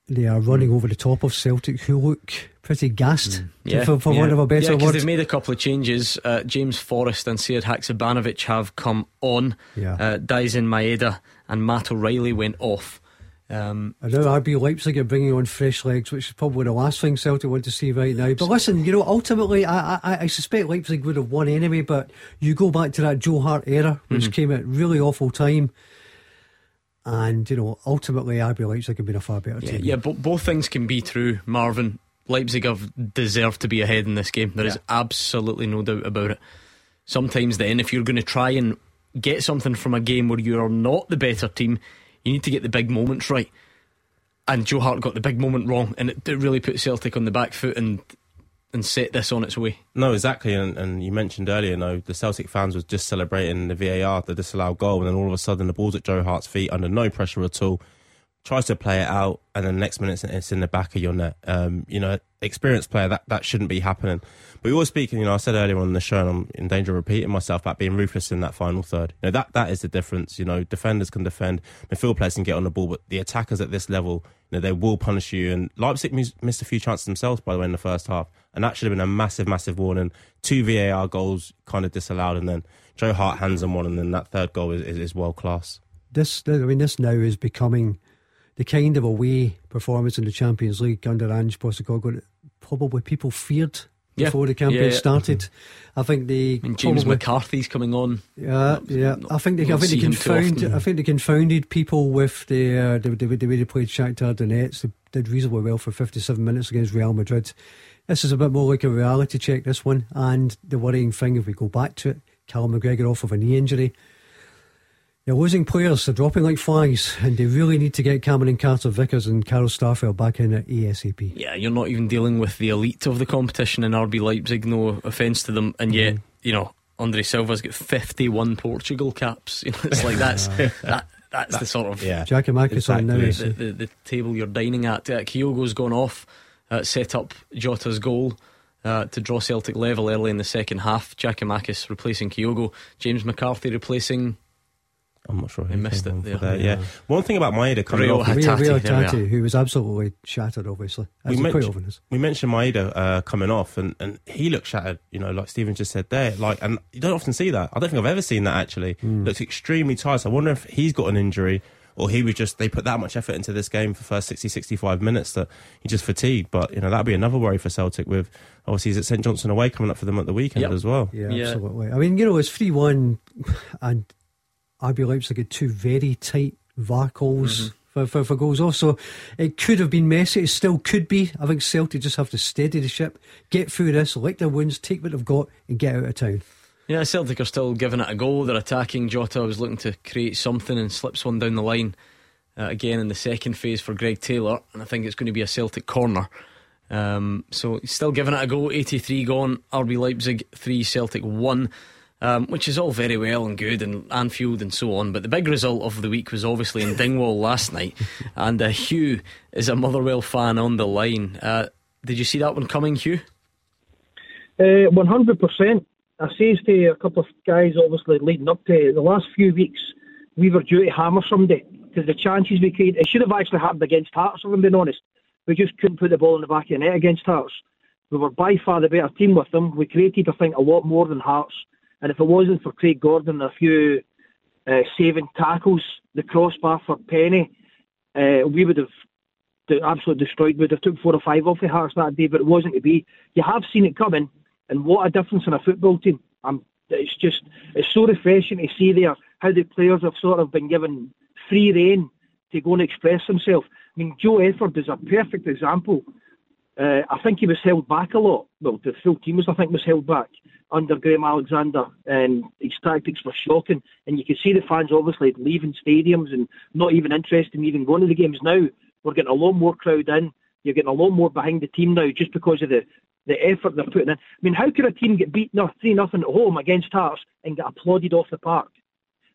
they are running over the top of Celtic, who look pretty gassed, mm. yeah, for, for yeah. want of a better yeah, word. Yeah, they've made a couple of changes. uh, James Forrest and Sead Haksabanović have come on. yeah. uh, Daizen Maeda and Matt O'Reilly went off. Um, and now R B Leipzig are bringing on fresh legs, which is probably the last thing Celtic want to see right now. But listen, you know, ultimately I, I, I suspect Leipzig would have won anyway, but you go back to that Joe Hart era, which mm-hmm. came at really awful time, and you know, ultimately R B Leipzig have been a far better yeah, team. Yeah, but both things can be true, Marvin. Leipzig have deserved to be ahead in this game. There yeah. is absolutely no doubt about it. Sometimes then, if you're going to try and get something from a game where you are not the better team, you need to get the big moments right, and Joe Hart got the big moment wrong, and it, it really put Celtic on the back foot and and set this on its way. No, exactly. And, and you mentioned earlier, you know, the Celtic fans was just celebrating the V A R, the disallowed goal, and then all of a sudden the ball's at Joe Hart's feet under no pressure at all. Tries to play it out, and then the next minute it's in the back of your net. Um, you know, experienced player, that, that shouldn't be happening. But we were speaking, you know, I said earlier on the show, and I'm in danger of repeating myself, about being ruthless in that final third. You know, that, that is the difference. You know, defenders can defend, midfield players can get on the ball, but the attackers at this level, you know, they will punish you. And Leipzig mis- missed a few chances themselves, by the way, in the first half. And that should have been a massive, massive warning. Two V A R goals kind of disallowed, and then Joe Hart hands on one, and then that third goal is, is, is world class. This, I mean, this now is becoming the kind of away performance in the Champions League under Ange Postecoglou probably people feared yeah. before the campaign yeah, yeah. started. Mm-hmm. I think they. And James probably, McCarthy's coming on. Yeah, not, yeah. Not, I think they. I think they confound. I think they confounded people with the uh, the, the, the way they played Shakhtar Donetsk. They did reasonably well for fifty-seven minutes against Real Madrid. This is a bit more like a reality check, this one, and the worrying thing, if we go back to it, Callum McGregor off of a knee injury. They're losing players, they're dropping like flies, and they really need to get Cameron Carter-Vickers and Carol Starfield back in at ASAP. Yeah, you're not even dealing with the elite of the competition in R B Leipzig, no offence to them, and yet, mm. you know, André Silva's got fifty-one Portugal caps. You know, it's like that's that, that's that, the sort of yeah, Giakoumakis exactly. on now. The, the, the table you're dining at. Uh, Kyogo's gone off, uh, set up Jota's goal Uh, to draw Celtic level early in the second half. Giakoumakis replacing Kyogo, James McCarthy replacing I'm not sure who missed it there. That, yeah. yeah. One thing about Maeda coming Rio off Hatate, Rio Hatate, who was absolutely shattered, obviously. We, men quite we mentioned Maeda uh, coming off, and, and he looked shattered, you know, like Stephen just said there. Like, and you don't often see that. I don't think I've ever seen that actually. Mm. Looks extremely tired. So I wonder if he's got an injury, or he was just, they put that much effort into this game for the first sixty, sixty-five minutes that he just fatigued. But, you know, that'd be another worry for Celtic with, obviously, he's at St Johnstone away coming up for them at the weekend yep. as well. Yeah, yeah, absolutely. I mean, you know, it's three one and R B Leipzig had two very tight V A R calls mm-hmm. for, for, for goals off. So it could have been messy. It still could be. I think Celtic just have to steady the ship, get through this, lick their wounds, take what they've got and get out of town. Yeah, Celtic are still giving it a go. They're attacking. Jota was looking to create something and slips one down the line uh, again in the second phase for Greg Taylor, and I think it's going to be a Celtic corner. Um, so he's still giving it a go. eighty-three gone, R B Leipzig three, Celtic one, um, which is all very well and good, and Anfield and so on, but the big result of the week was obviously in Dingwall last night, and uh, Hugh is a Motherwell fan on the line. Uh, did you see that one coming, Hugh? Uh, one hundred percent. I says to a couple of guys, obviously, leading up to the last few weeks, we were due to hammer somebody because the chances we created, it should have actually happened against Hearts, if I'm being honest. We just couldn't put the ball in the back of the net against Hearts. We were by far the better team with them. We created, I think, a lot more than Hearts. And if it wasn't for Craig Gordon and a few uh, saving tackles, the crossbar for Penny, uh, we would have absolutely destroyed. We would have took four or five off the Hearts that day, but it wasn't to be. You have seen it coming. And what a difference in a football team. I'm, it's just, it's so refreshing to see there how the players have sort of been given free rein to go and express themselves. I mean, Joe Efford is a perfect example. Uh, I think he was held back a lot. Well, the full team was, I think, was held back under Graham Alexander, and his tactics were shocking. And you could see the fans obviously leaving stadiums and not even interested in even going to the games now. We're getting a lot more crowd in. You're getting a lot more behind the team now just because of the the effort they're putting in. I mean, how could a team get beaten up three nothing at home against Hearts and get applauded off the park?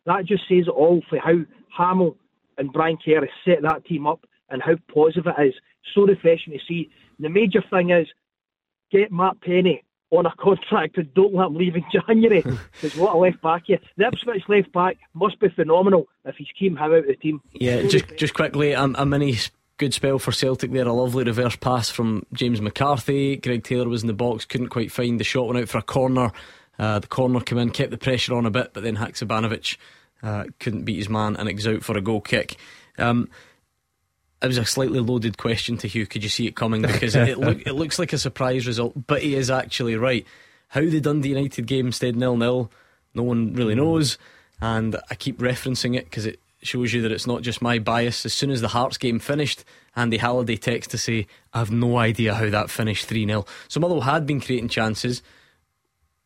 That just says it all for how Hamill and Brian Kerr have set that team up and how positive it is. So refreshing to see. The major thing is, get Matt Penny on a contract and don't let him leave in January, because what a left back here. The Ipswich left back must be phenomenal if he's keeping him out of the team. Yeah, so just just quickly, a, a mini... good spell for Celtic there, a lovely reverse pass from James McCarthy. Greg Taylor was in the box, couldn't quite find the shot, went out for a corner. Uh, the corner came in, kept the pressure on a bit, but then Haksabanović uh, couldn't beat his man and it was out for a goal kick. Um, it was a slightly loaded question to Hugh, could you see it coming? Because it, look, it looks like a surprise result, but he is actually right. How the Dundee United game stayed nil nil, no one really knows, and I keep referencing it because it shows you that it's not just my bias. As soon as the Hearts game finished, Andy Halliday texted to say, I have no idea how that finished three nil. So Motherwell had been creating chances.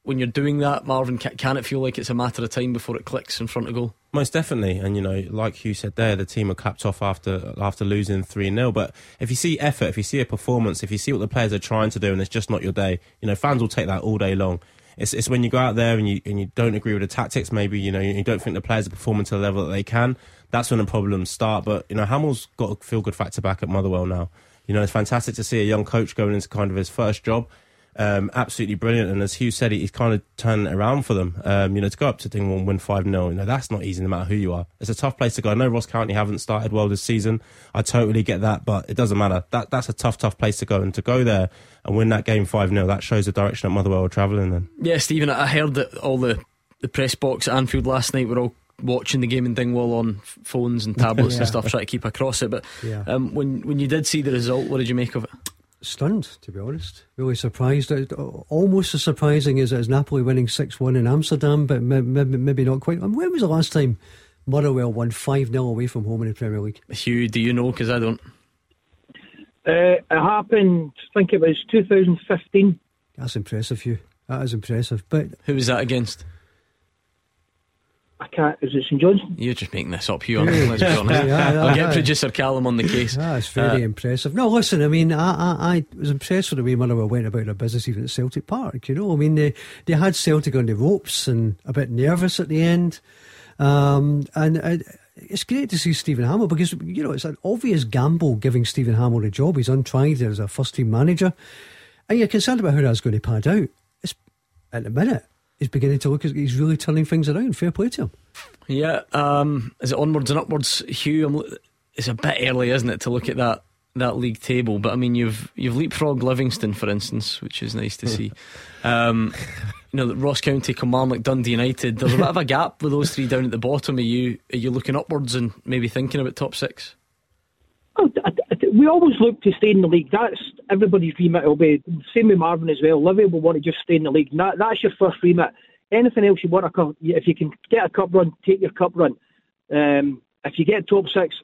When you're doing that, Marvin, can it feel like it's a matter of time before it clicks in front of goal? Most definitely. And, you know, like Hugh said there, the team are capped off after after losing three nil. But if you see effort, if you see a performance, if you see what the players are trying to do and it's just not your day, you know, fans will take that all day long. It's it's when you go out there and you and you don't agree with the tactics, maybe, you know, you don't think the players are performing to the level that they can. That's when the problems start. But, you know, Hamill's got a feel-good factor back at Motherwell now. You know, it's fantastic to see a young coach going into kind of his first job. Um, absolutely brilliant. And as Hugh said, he's kind of turned it around for them. Um, you know, to go up to Dingwall and win five nil, you know, that's not easy no matter who you are. It's a tough place to go. I know Ross County haven't started well this season. I totally get that, but it doesn't matter. That That's a tough, tough place to go. And to go there and win that game five nil, that shows the direction that Motherwell are travelling in. Yeah, Stephen, I heard that all the, the press box at Anfield last night were all watching the game in Dingwall on phones and tablets yeah. and stuff, trying to keep across it. But yeah. um, when, when you did see the result, what did you make of it? Stunned, to be honest. Really surprised. Almost as surprising as, as Napoli winning six one in Amsterdam, but maybe, maybe not quite. When was the last time Motherwell won five nil away from home in the Premier League? Hugh, do you know? Because I don't. Uh, it happened, I think it was two thousand fifteen. That's impressive, Hugh. That is impressive. But who was that against? I can't. Is it St Johnstone? You're just making this up, Hugh. Yeah. Let's be honest. Yeah, yeah, I'll get yeah. producer Callum on the case. That's very uh, impressive. No, listen. I mean, I, I, I was impressed with the way Motherwell went about their business, even at Celtic Park. You know, I mean, they they had Celtic on the ropes and a bit nervous at the end. Um, and uh, it's great to see Stephen Hamill, because you know it's an obvious gamble giving Stephen Hamill the job. He's untried as a first team manager, and you're concerned about how that's going to pan out. It's at the minute. is beginning to look as he's really turning things around. Fair play to him. Yeah, um, is it onwards and upwards, Hugh? I'm, it's a bit early, isn't it, to look at that that league table? But I mean, you've you've leapfrogged Livingston, for instance, which is nice to see. Um, you know, Ross County, Kilmarnock, Dundee United. There's a bit of a gap with those three down at the bottom. Are you are you looking upwards and maybe thinking about top six? Oh, I, I, we always look to stay in the league. That's everybody's remit. Will be same with Marvin as well. Livy will want to just stay in the league. That, that's your first remit. Anything else you want, a if you can get a cup run, take your cup run. Um, if you get top six,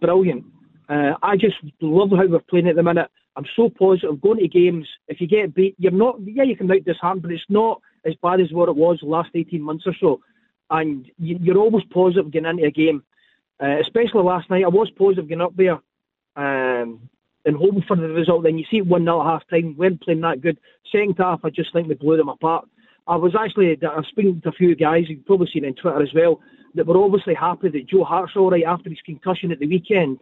brilliant. Uh, I just love how we're playing at the minute. I'm so positive. Going to games, if you get beat, you're not. Yeah, you can out disheartened, but it's not as bad as what it was last eighteen months or so. And you, you're always positive getting into a game, uh, especially last night. I was positive getting up there. Um, and hoping for the result. Then you see one nil at half time. Weren't playing that good. Second half, I just think we blew them apart. I was actually I've speaking to a few guys, you've probably seen on Twitter as well, that were obviously happy that Joe Hart's alright after his concussion at the weekend,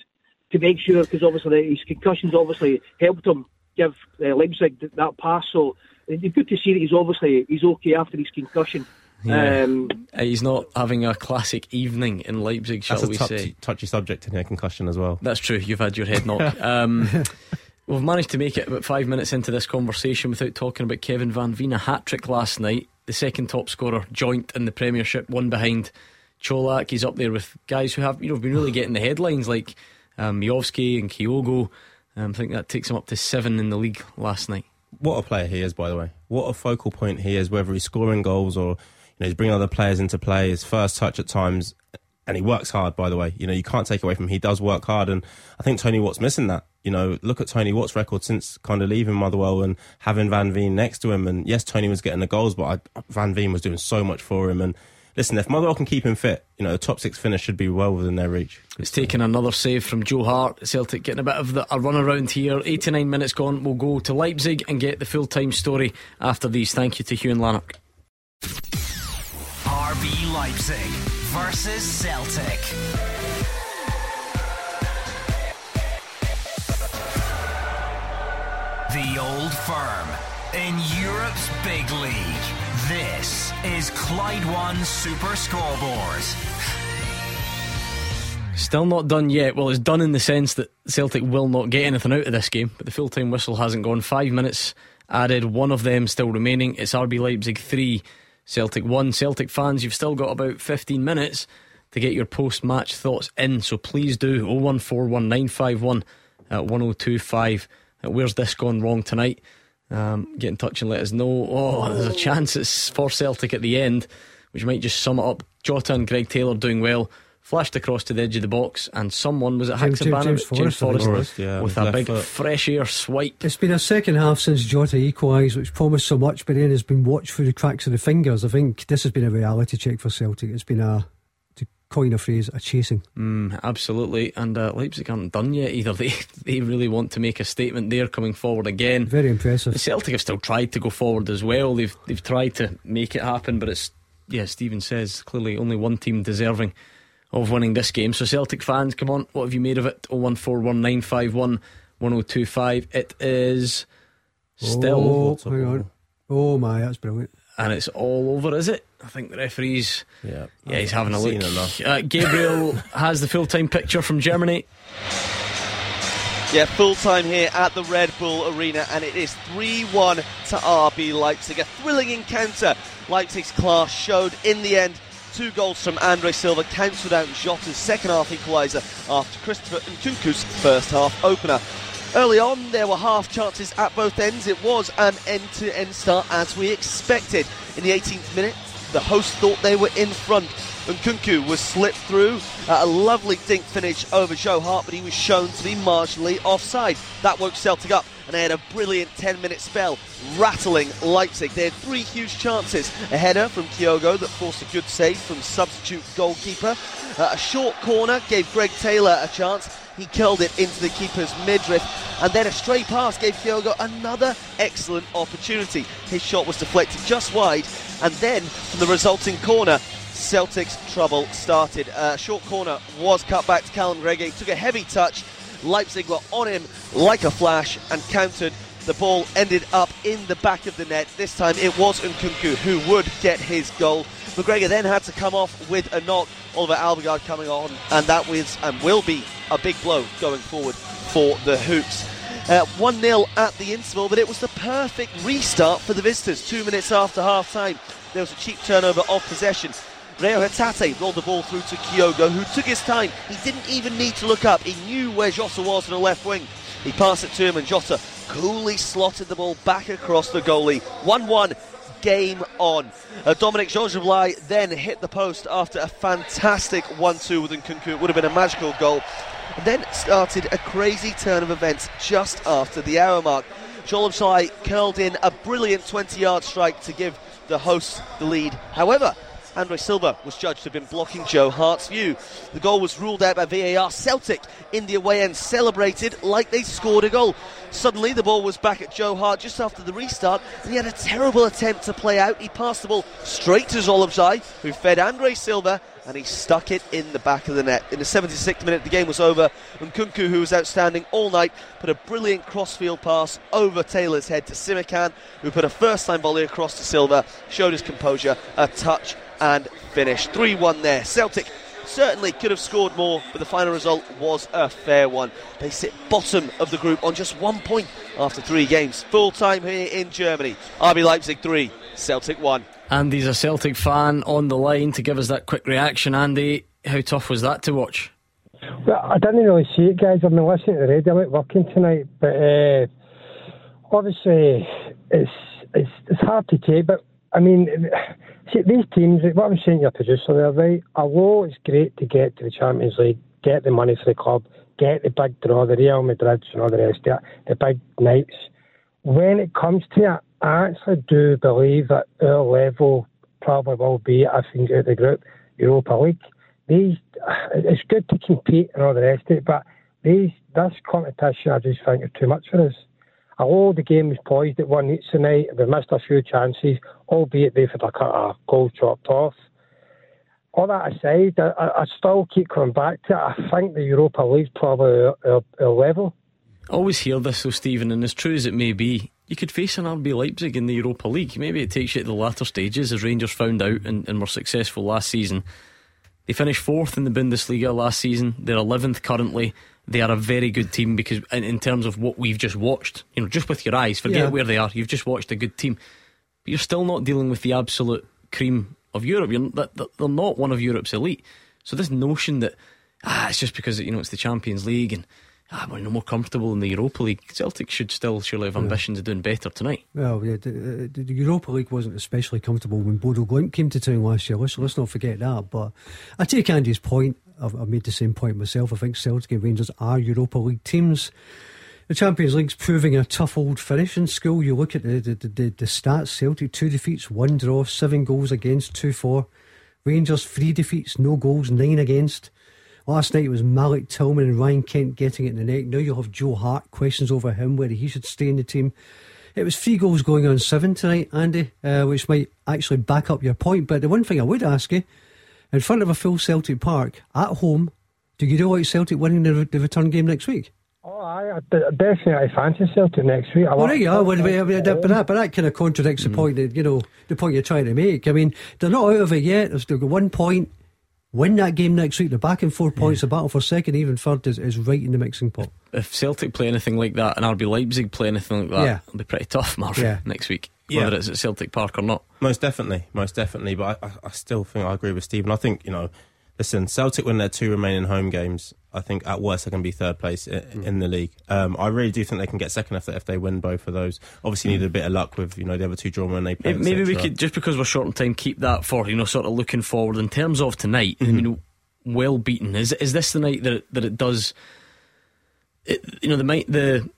to make sure, because obviously his concussions obviously helped him give uh, Leipzig that pass. So it's good to see that he's obviously he's okay after his concussion. Yeah. Um, he's not having a classic evening in Leipzig, shall that's we touch, say? Touchy subject in a concussion as well. That's true. You've had your head knocked. um, we've managed to make it about five minutes into this conversation without talking about Kevin Van Veen. A hat trick last night. The second top scorer joint in the Premiership, one behind Cholak. He's up there with guys who have you know been really getting the headlines, like um, Miovski and Kyogo. Um, I think that takes him up to seven in the league last night. What a player he is, by the way. What a focal point he is, whether he's scoring goals or. You know, he's bringing other players into play, his first touch at times, and he works hard, by the way. You know, you can't take away from him. He does work hard, and I think Tony Watt's missing that. You know, look at Tony Watt's record since kind of leaving Motherwell and having Van Veen next to him. And yes, Tony was getting the goals, but I, Van Veen was doing so much for him. And listen, if Motherwell can keep him fit, you know, the top six finish should be well within their reach. It's taken another save from Joe Hart. Celtic getting a bit of the, a run around here. eighty-nine minutes gone. We'll go to Leipzig and get the full-time story after these. Thank you to Hugh and Lanark. R B Leipzig versus Celtic. The Old Firm in Europe's big league. This is Clyde One Super Scoreboard. Still not done yet. Well, it's done in the sense that Celtic will not get anything out of this game, but the full-time whistle hasn't gone. Five minutes added, one of them still remaining. It's R B Leipzig three, Celtic one. Celtic fans, you've still got about fifteen minutes to get your post-match thoughts in, so please do. oh one four one nine five one at one oh two five. Where's this gone wrong tonight? Um, get in touch and let us know. Oh, there's a chance it's for Celtic at the end, which might just sum it up. Jota and Greg Taylor doing well, flashed across to the edge of the box, and someone was at Haksabanović, James, James, James Forrest, Forrest yeah, with a big foot. Fresh air swipe. It's been a second half since Jota equalised, which promised so much, but then has been watched through the cracks of the fingers. I think this has been a reality check for Celtic. It's been a, to coin a phrase, a chasing. Mm, absolutely, and uh, Leipzig aren't done yet either. They they really want to make a statement there, coming forward again. Very impressive. The Celtic have still tried to go forward as well. They've they've tried to make it happen, but it's yeah. Stephen says clearly only one team deserving of winning this game. So Celtic fans, come on, what have you made of it? oh one four one nine five one one oh two five. It is still oh, hang on. Oh my, that's brilliant. And it's all over, is it? I think the referee's Yeah, yeah he's having a look. uh, Gabriel has the full-time picture from Germany. Yeah, full-time here at the Red Bull Arena, and it is three one to R B Leipzig. A thrilling encounter. Leipzig's class showed in the end. Two goals from André Silva cancelled out Jota's second half equaliser after Christopher Nkunku's first half opener. Early on, there were half chances at both ends. It was an end-to-end start as we expected. In the eighteenth minute, the hosts thought they were in front. Nkunku was slipped through uh, a lovely dink finish over Joe Hart, but he was shown to be marginally offside. That woke Celtic up, and they had a brilliant ten-minute spell rattling Leipzig. They had three huge chances. A header from Kyogo that forced a good save from substitute goalkeeper. Uh, a short corner gave Greg Taylor a chance. He curled it into the keeper's midriff. And then a stray pass gave Kyogo another excellent opportunity. His shot was deflected just wide. And then from the resulting corner, Celtic's trouble started. A short corner was cut back to Callum McGregor. He took a heavy touch. Leipzig were on him like a flash and countered The ball ended up in the back of the net. This time it was Nkunku who would get his goal. McGregor then had to come off with a knock. Oliver Albegaard coming on, and that was and will be a big blow going forward for the Hoops. Uh, one nil at the interval, but it was the perfect restart for the visitors. Two minutes after half-time, there was a cheap turnover of possession. Reo Hatate rolled the ball through to Kyogo, who took his time. He didn't even need to look up. He knew where Jota was on the left wing. He passed it to him, and Jota coolly slotted the ball back across the goalie. one one, game on. Uh, Dominic Jean-Jablais then hit the post after a fantastic one two with Nkunku. It would have been a magical goal. And then started a crazy turn of events just after the hour mark. Jean-Jablais curled in a brilliant twenty-yard strike to give the hosts the lead. However, André Silva was judged to have been blocking Joe Hart's view. The goal was ruled out by V A R. Celtic in the away end celebrated like they scored a goal. Suddenly the ball was back at Joe Hart just after the restart, and he had a terrible attempt to play out. He passed the ball straight to Zolobzai, who fed André Silva, and he stuck it in the back of the net. In the seventy-sixth minute, the game was over. Nkunku, who was outstanding all night, put a brilliant cross-field pass over Taylor's head to Simican, who put a first-time volley across to Silva, showed his composure, a touch and finish. three one there. Celtic certainly could have scored more, but the final result was a fair one. They sit bottom of the group on just one point after three games. Full time here in Germany. R B Leipzig three, Celtic one. Andy's a Celtic fan on the line to give us that quick reaction. Andy, how tough was that to watch? Well, I didn't really see it, guys. I've been listening to the radio. I'm not working tonight, but uh, obviously it's, it's it's hard to take. But I mean, see, these teams, what I'm saying to your producer there, right? Although it's great to get to the Champions League, get the money for the club, get the big draw, the Real Madrids and all the rest of it, the big nights. When it comes to it, I actually do believe that our level probably will be, I think, out of the group, Europa League. These, it's good to compete and all the rest of it, but these, this competition, I just think, is too much for us. Although the game was poised at one each tonight, we missed a few chances, albeit they've had a, a goal chopped off. All that aside, I, I still keep coming back to it. I think the Europa League's probably our, our level. I always hear this though, Stephen, and as true as it may be, you could face an R B Leipzig in the Europa League. Maybe it takes you to the latter stages, as Rangers found out and, and were successful last season. They finished fourth in the Bundesliga last season. They're eleventh currently. They are a very good team because, in, in terms of what we've just watched, you know, just with your eyes, forget yeah. where they are. You've just watched a good team, but you're still not dealing with the absolute cream of Europe. You're, they're not one of Europe's elite. So this notion that ah, it's just because you know it's the Champions League and ah, we're no more comfortable in the Europa League. Celtic should still surely have ambitions yeah. of doing better tonight. Well, yeah, the, the Europa League wasn't especially comfortable when Bodo Glimt came to town last year. Let's, let's not forget that. But I take Andy's point. I've, I've made the same point myself. I think Celtic and Rangers are Europa League teams. The Champions League's proving a tough old finishing school. You look at the the, the, the stats. Celtic two defeats, one draw, seven goals against, two for. Rangers three defeats, no goals, nine against. Last night it was Malik Tillman and Ryan Kent getting it in the neck. Now you'll have Joe Hart, questions over him, whether he should stay in the team. It was three goals going on seven tonight, Andy, uh, which might actually back up your point. But the one thing I would ask you, in front of a full Celtic Park, at home, do you do like Celtic winning the, the return game next week? Oh, I, I definitely I fancy Celtic next week. I well, there you are, but, but, that, but that kind of contradicts mm. the point that, you know, the point you're trying to make. I mean, they're not out of it yet. They've still got one point. Win that game next week, they're back in four points. The battle for second, even third, is, is right in the mixing pot. If Celtic play anything like that and R B Leipzig play anything like that, yeah. it'll be pretty tough, Marvin, yeah. next week, whether yeah. it's at Celtic Park or not. Most definitely, most definitely. But I, I, I still think I agree with Stephen. I think, you know, listen, Celtic win their two remaining home games. I think at worst they can be third place in, mm. in the league. Um, I really do think they can get second if they, if they win both of those. Obviously, mm. need a bit of luck with, you know, the other two drawn when they play. Maybe we could, just because we're short on time, keep that for, you know, sort of looking forward in terms of tonight. Mm-hmm. I mean, well beaten. Is is this the night that it, that it does? It, you know, the the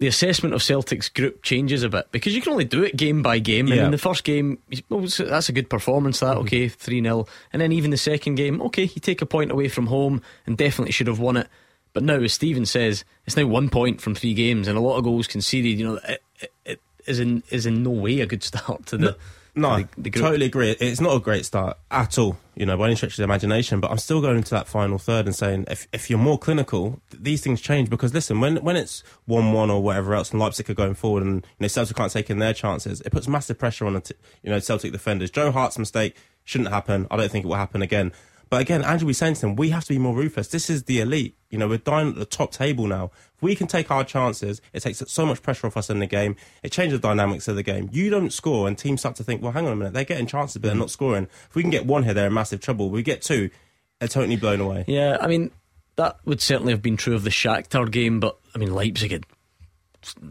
the assessment of Celtic's group changes a bit because you can only do it game by game. Yeah. And in the first game, well, that's a good performance, that, mm-hmm. okay, three nil. And then even the second game, okay, you take a point away from home and definitely should have won it. But now, as Stephen says, it's now one point from three games and a lot of goals conceded. You know, it, it, it is in is in no way a good start to the... No. No, the, the totally agree. It's not a great start at all, you know, by any stretch of the imagination. But I'm still going into that final third and saying, if if you're more clinical, these things change. Because listen, when when it's one one or whatever else, and Leipzig are going forward, and you know Celtic can't take in their chances, it puts massive pressure on the t you know Celtic defenders. Joe Hart's mistake shouldn't happen. I don't think it will happen again. But again, Andrew, we're saying to them, we have to be more ruthless. This is the elite. You know, we're dying at the top table now. If we can take our chances, it takes so much pressure off us in the game. It changes the dynamics of the game. You don't score and teams start to think, well, hang on a minute, they're getting chances, but they're not scoring. If we can get one here, they're in massive trouble. If we get two, they're totally blown away. Yeah, I mean, that would certainly have been true of the Shakhtar game, but, I mean, Leipzig had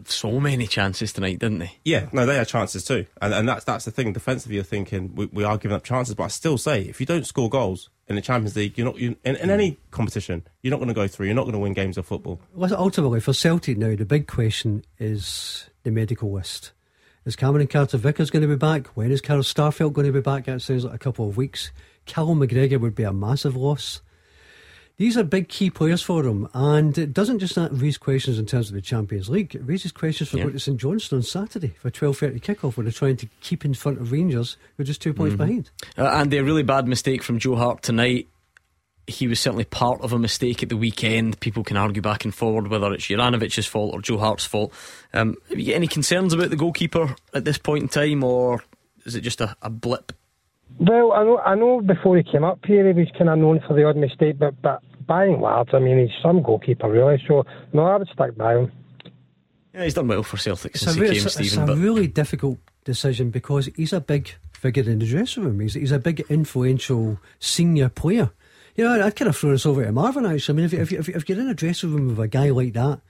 so many chances tonight, didn't they? Yeah, no, they had chances too. And, and that's that's the thing. Defensively, you're thinking, we, we are giving up chances, but I still say, if you don't score goals in the Champions League, you're not you're, in, in any competition, you're not going to go through, you're not going to win games of football. Well, ultimately, for Celtic now, the big question is the medical list. Is Cameron Carter-Vickers going to be back? When is Carl Starfelt going to be back? That sounds like a couple of weeks. Callum McGregor would be a massive loss. These are big key players for them, and it doesn't just raise questions in terms of the Champions League. It raises questions for yeah. going to St Johnstone on Saturday for twelve thirty kickoff, where they're trying to keep in front of Rangers, who are just two points mm. behind. Uh, and a really bad mistake from Joe Hart tonight. He was certainly part of a mistake at the weekend. People can argue back and forward whether it's Juranovic's fault or Joe Hart's fault. Um, have you got any concerns about the goalkeeper at this point in time, or is it just a, a blip? Well, I know, I know before he came up here, he was kind of known for the odd mistake, but, but by and large, I mean, he's some goalkeeper, really. So, no, I would stick by him. Yeah, he's done well for Celtic since he came, Stephen. It's a, it's a but... really difficult decision, because he's a big figure in the dressing room. He's, he's a big, influential senior player. You know, I'd kind of throw this over to Marvin, actually. I mean, if, you, if, you, if you're in a dressing room with a guy like that,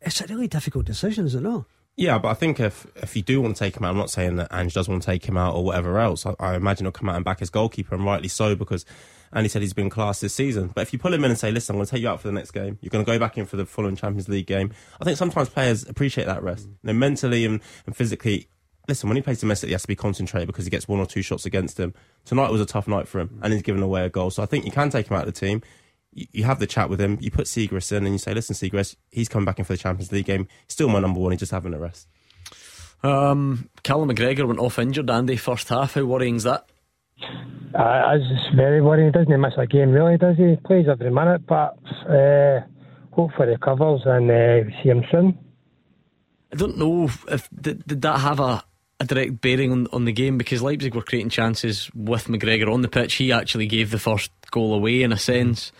it's a really difficult decision, is it not? Yeah, but I think if if you do want to take him out, I'm not saying that Ange does want to take him out or whatever else. I, I imagine he'll come out and back his goalkeeper, and rightly so, because Andy said he's been classed this season. But if you pull him in and say, listen, I'm going to take you out for the next game, you're going to go back in for the following Champions League game, I think sometimes players appreciate that rest. You know, mentally and, and physically, listen, when he plays domestic, he has to be concentrated because he gets one or two shots against him. Tonight was a tough night for him, and he's given away a goal. So I think you can take him out of the team. You have the chat with him, you put Seagrass in, and you say, listen, Seagrass, he's coming back in for the Champions League game. He's still my number one, he's just having a rest. Um, Callum McGregor went off injured, Andy, first half. How worrying is that? Uh, it's very worrying, doesn't he? Miss a game, really, does he? He plays every minute, but uh, hopefully he recovers and uh, we see him soon. I don't know if did, did that have a, a direct bearing on, on the game, because Leipzig were creating chances with McGregor on the pitch. He actually gave the first goal away, in a sense.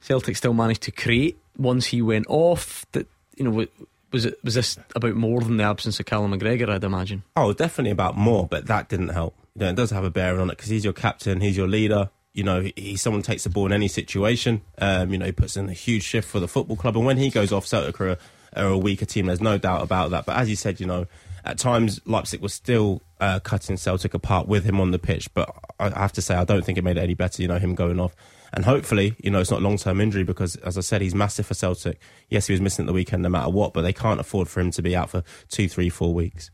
Celtic still managed to create once he went off. That, you know, was it was this about more than the absence of Callum McGregor? I'd imagine. Oh, definitely about more, but that didn't help. You know, it does have a bearing on it, because he's your captain, he's your leader. You know, he's someone who takes the ball in any situation. Um, you know, he puts in a huge shift for the football club, and when he goes off, Celtic are a, are a weaker team. There's no doubt about that. But as you said, you know, at times Leipzig was still uh, cutting Celtic apart with him on the pitch. But I have to say, I don't think it made it any better. You know, him going off. And hopefully, you know, it's not long-term injury, because, as I said, he's massive for Celtic. Yes, he was missing at the weekend no matter what, but they can't afford for him to be out for two, three, four weeks.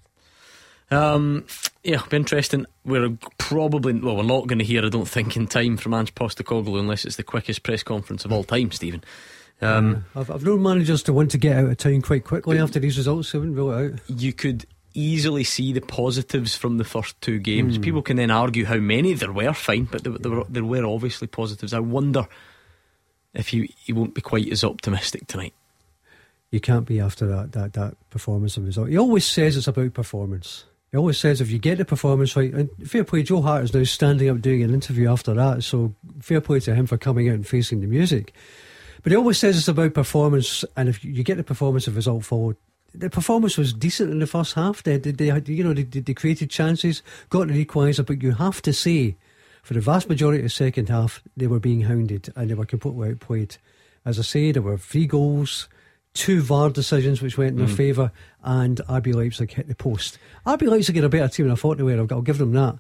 Um, yeah, it'll be interesting. We're probably, well, we're not going to hear, I don't think, in time from Ange Postecoglou, unless it's the quickest press conference of all time, Stephen. Um, I've, I've known managers to want to get out of town quite quickly after these results, so I wouldn't rule it out. You could easily see the positives from the first two games. Mm. People can then argue how many there were, fine, but there, there, were, there were obviously positives. I wonder if you he won't be quite as optimistic tonight. You can't be after that that, that performance and result. He always says it's about performance. He always says if you get the performance right, and fair play, Joe Hart is now standing up doing an interview after that, so fair play to him for coming out and facing the music. But he always says it's about performance, and if you get the performance and result forward. The performance was decent in the first half. They, they, they you know, they, they created chances, got an equaliser, but you have to say, for the vast majority of the second half, they were being hounded and they were completely outplayed. As I say, there were three goals, two V A R decisions which went in mm. their favour, and R B Leipzig hit the post. R B Leipzig are a better team than I thought they were. I'll, I'll give them that.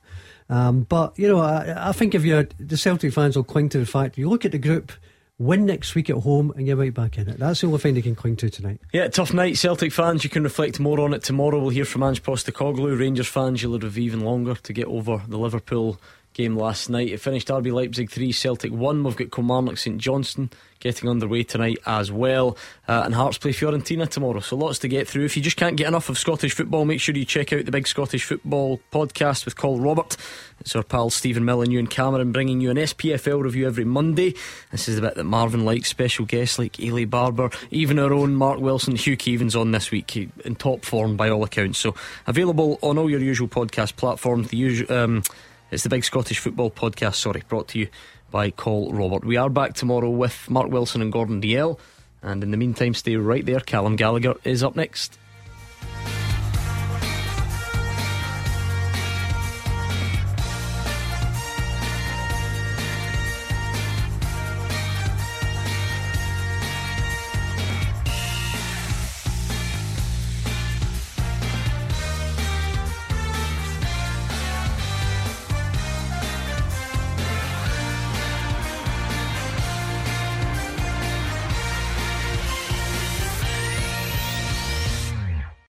Um, but you know, I, I think if you the Celtic fans will cling to the fact you look at the group. Win next week at home and you're right back in it. That's the only thing they can cling to tonight. Yeah, tough night, Celtic fans. You can reflect more on it tomorrow. We'll hear from Ange Postecoglou. Rangers fans, you'll have even longer to get over the Liverpool game last night. It finished R B Leipzig three, Celtic one. We've got Kilmarnock St Johnstone getting underway tonight as well, uh, and Hearts play Fiorentina tomorrow. So lots to get through. If you just can't get enough of Scottish football, make sure you check out the Big Scottish Football podcast with Col Robert. It's our pals Stephen Mill and Ewan Cameron bringing you an S P F L review every Monday. This is the bit that Marvin likes. Special guests like Ailey Barber, even our own Mark Wilson, Hugh Keaven's on this week, in top form by all accounts. So available on all your usual podcast platforms. The usual um, It's the Big Scottish Football Podcast, sorry, brought to you by Call Robert. We are back tomorrow with Mark Wilson and Gordon D L. And in the meantime, stay right there. Callum Gallagher is up next.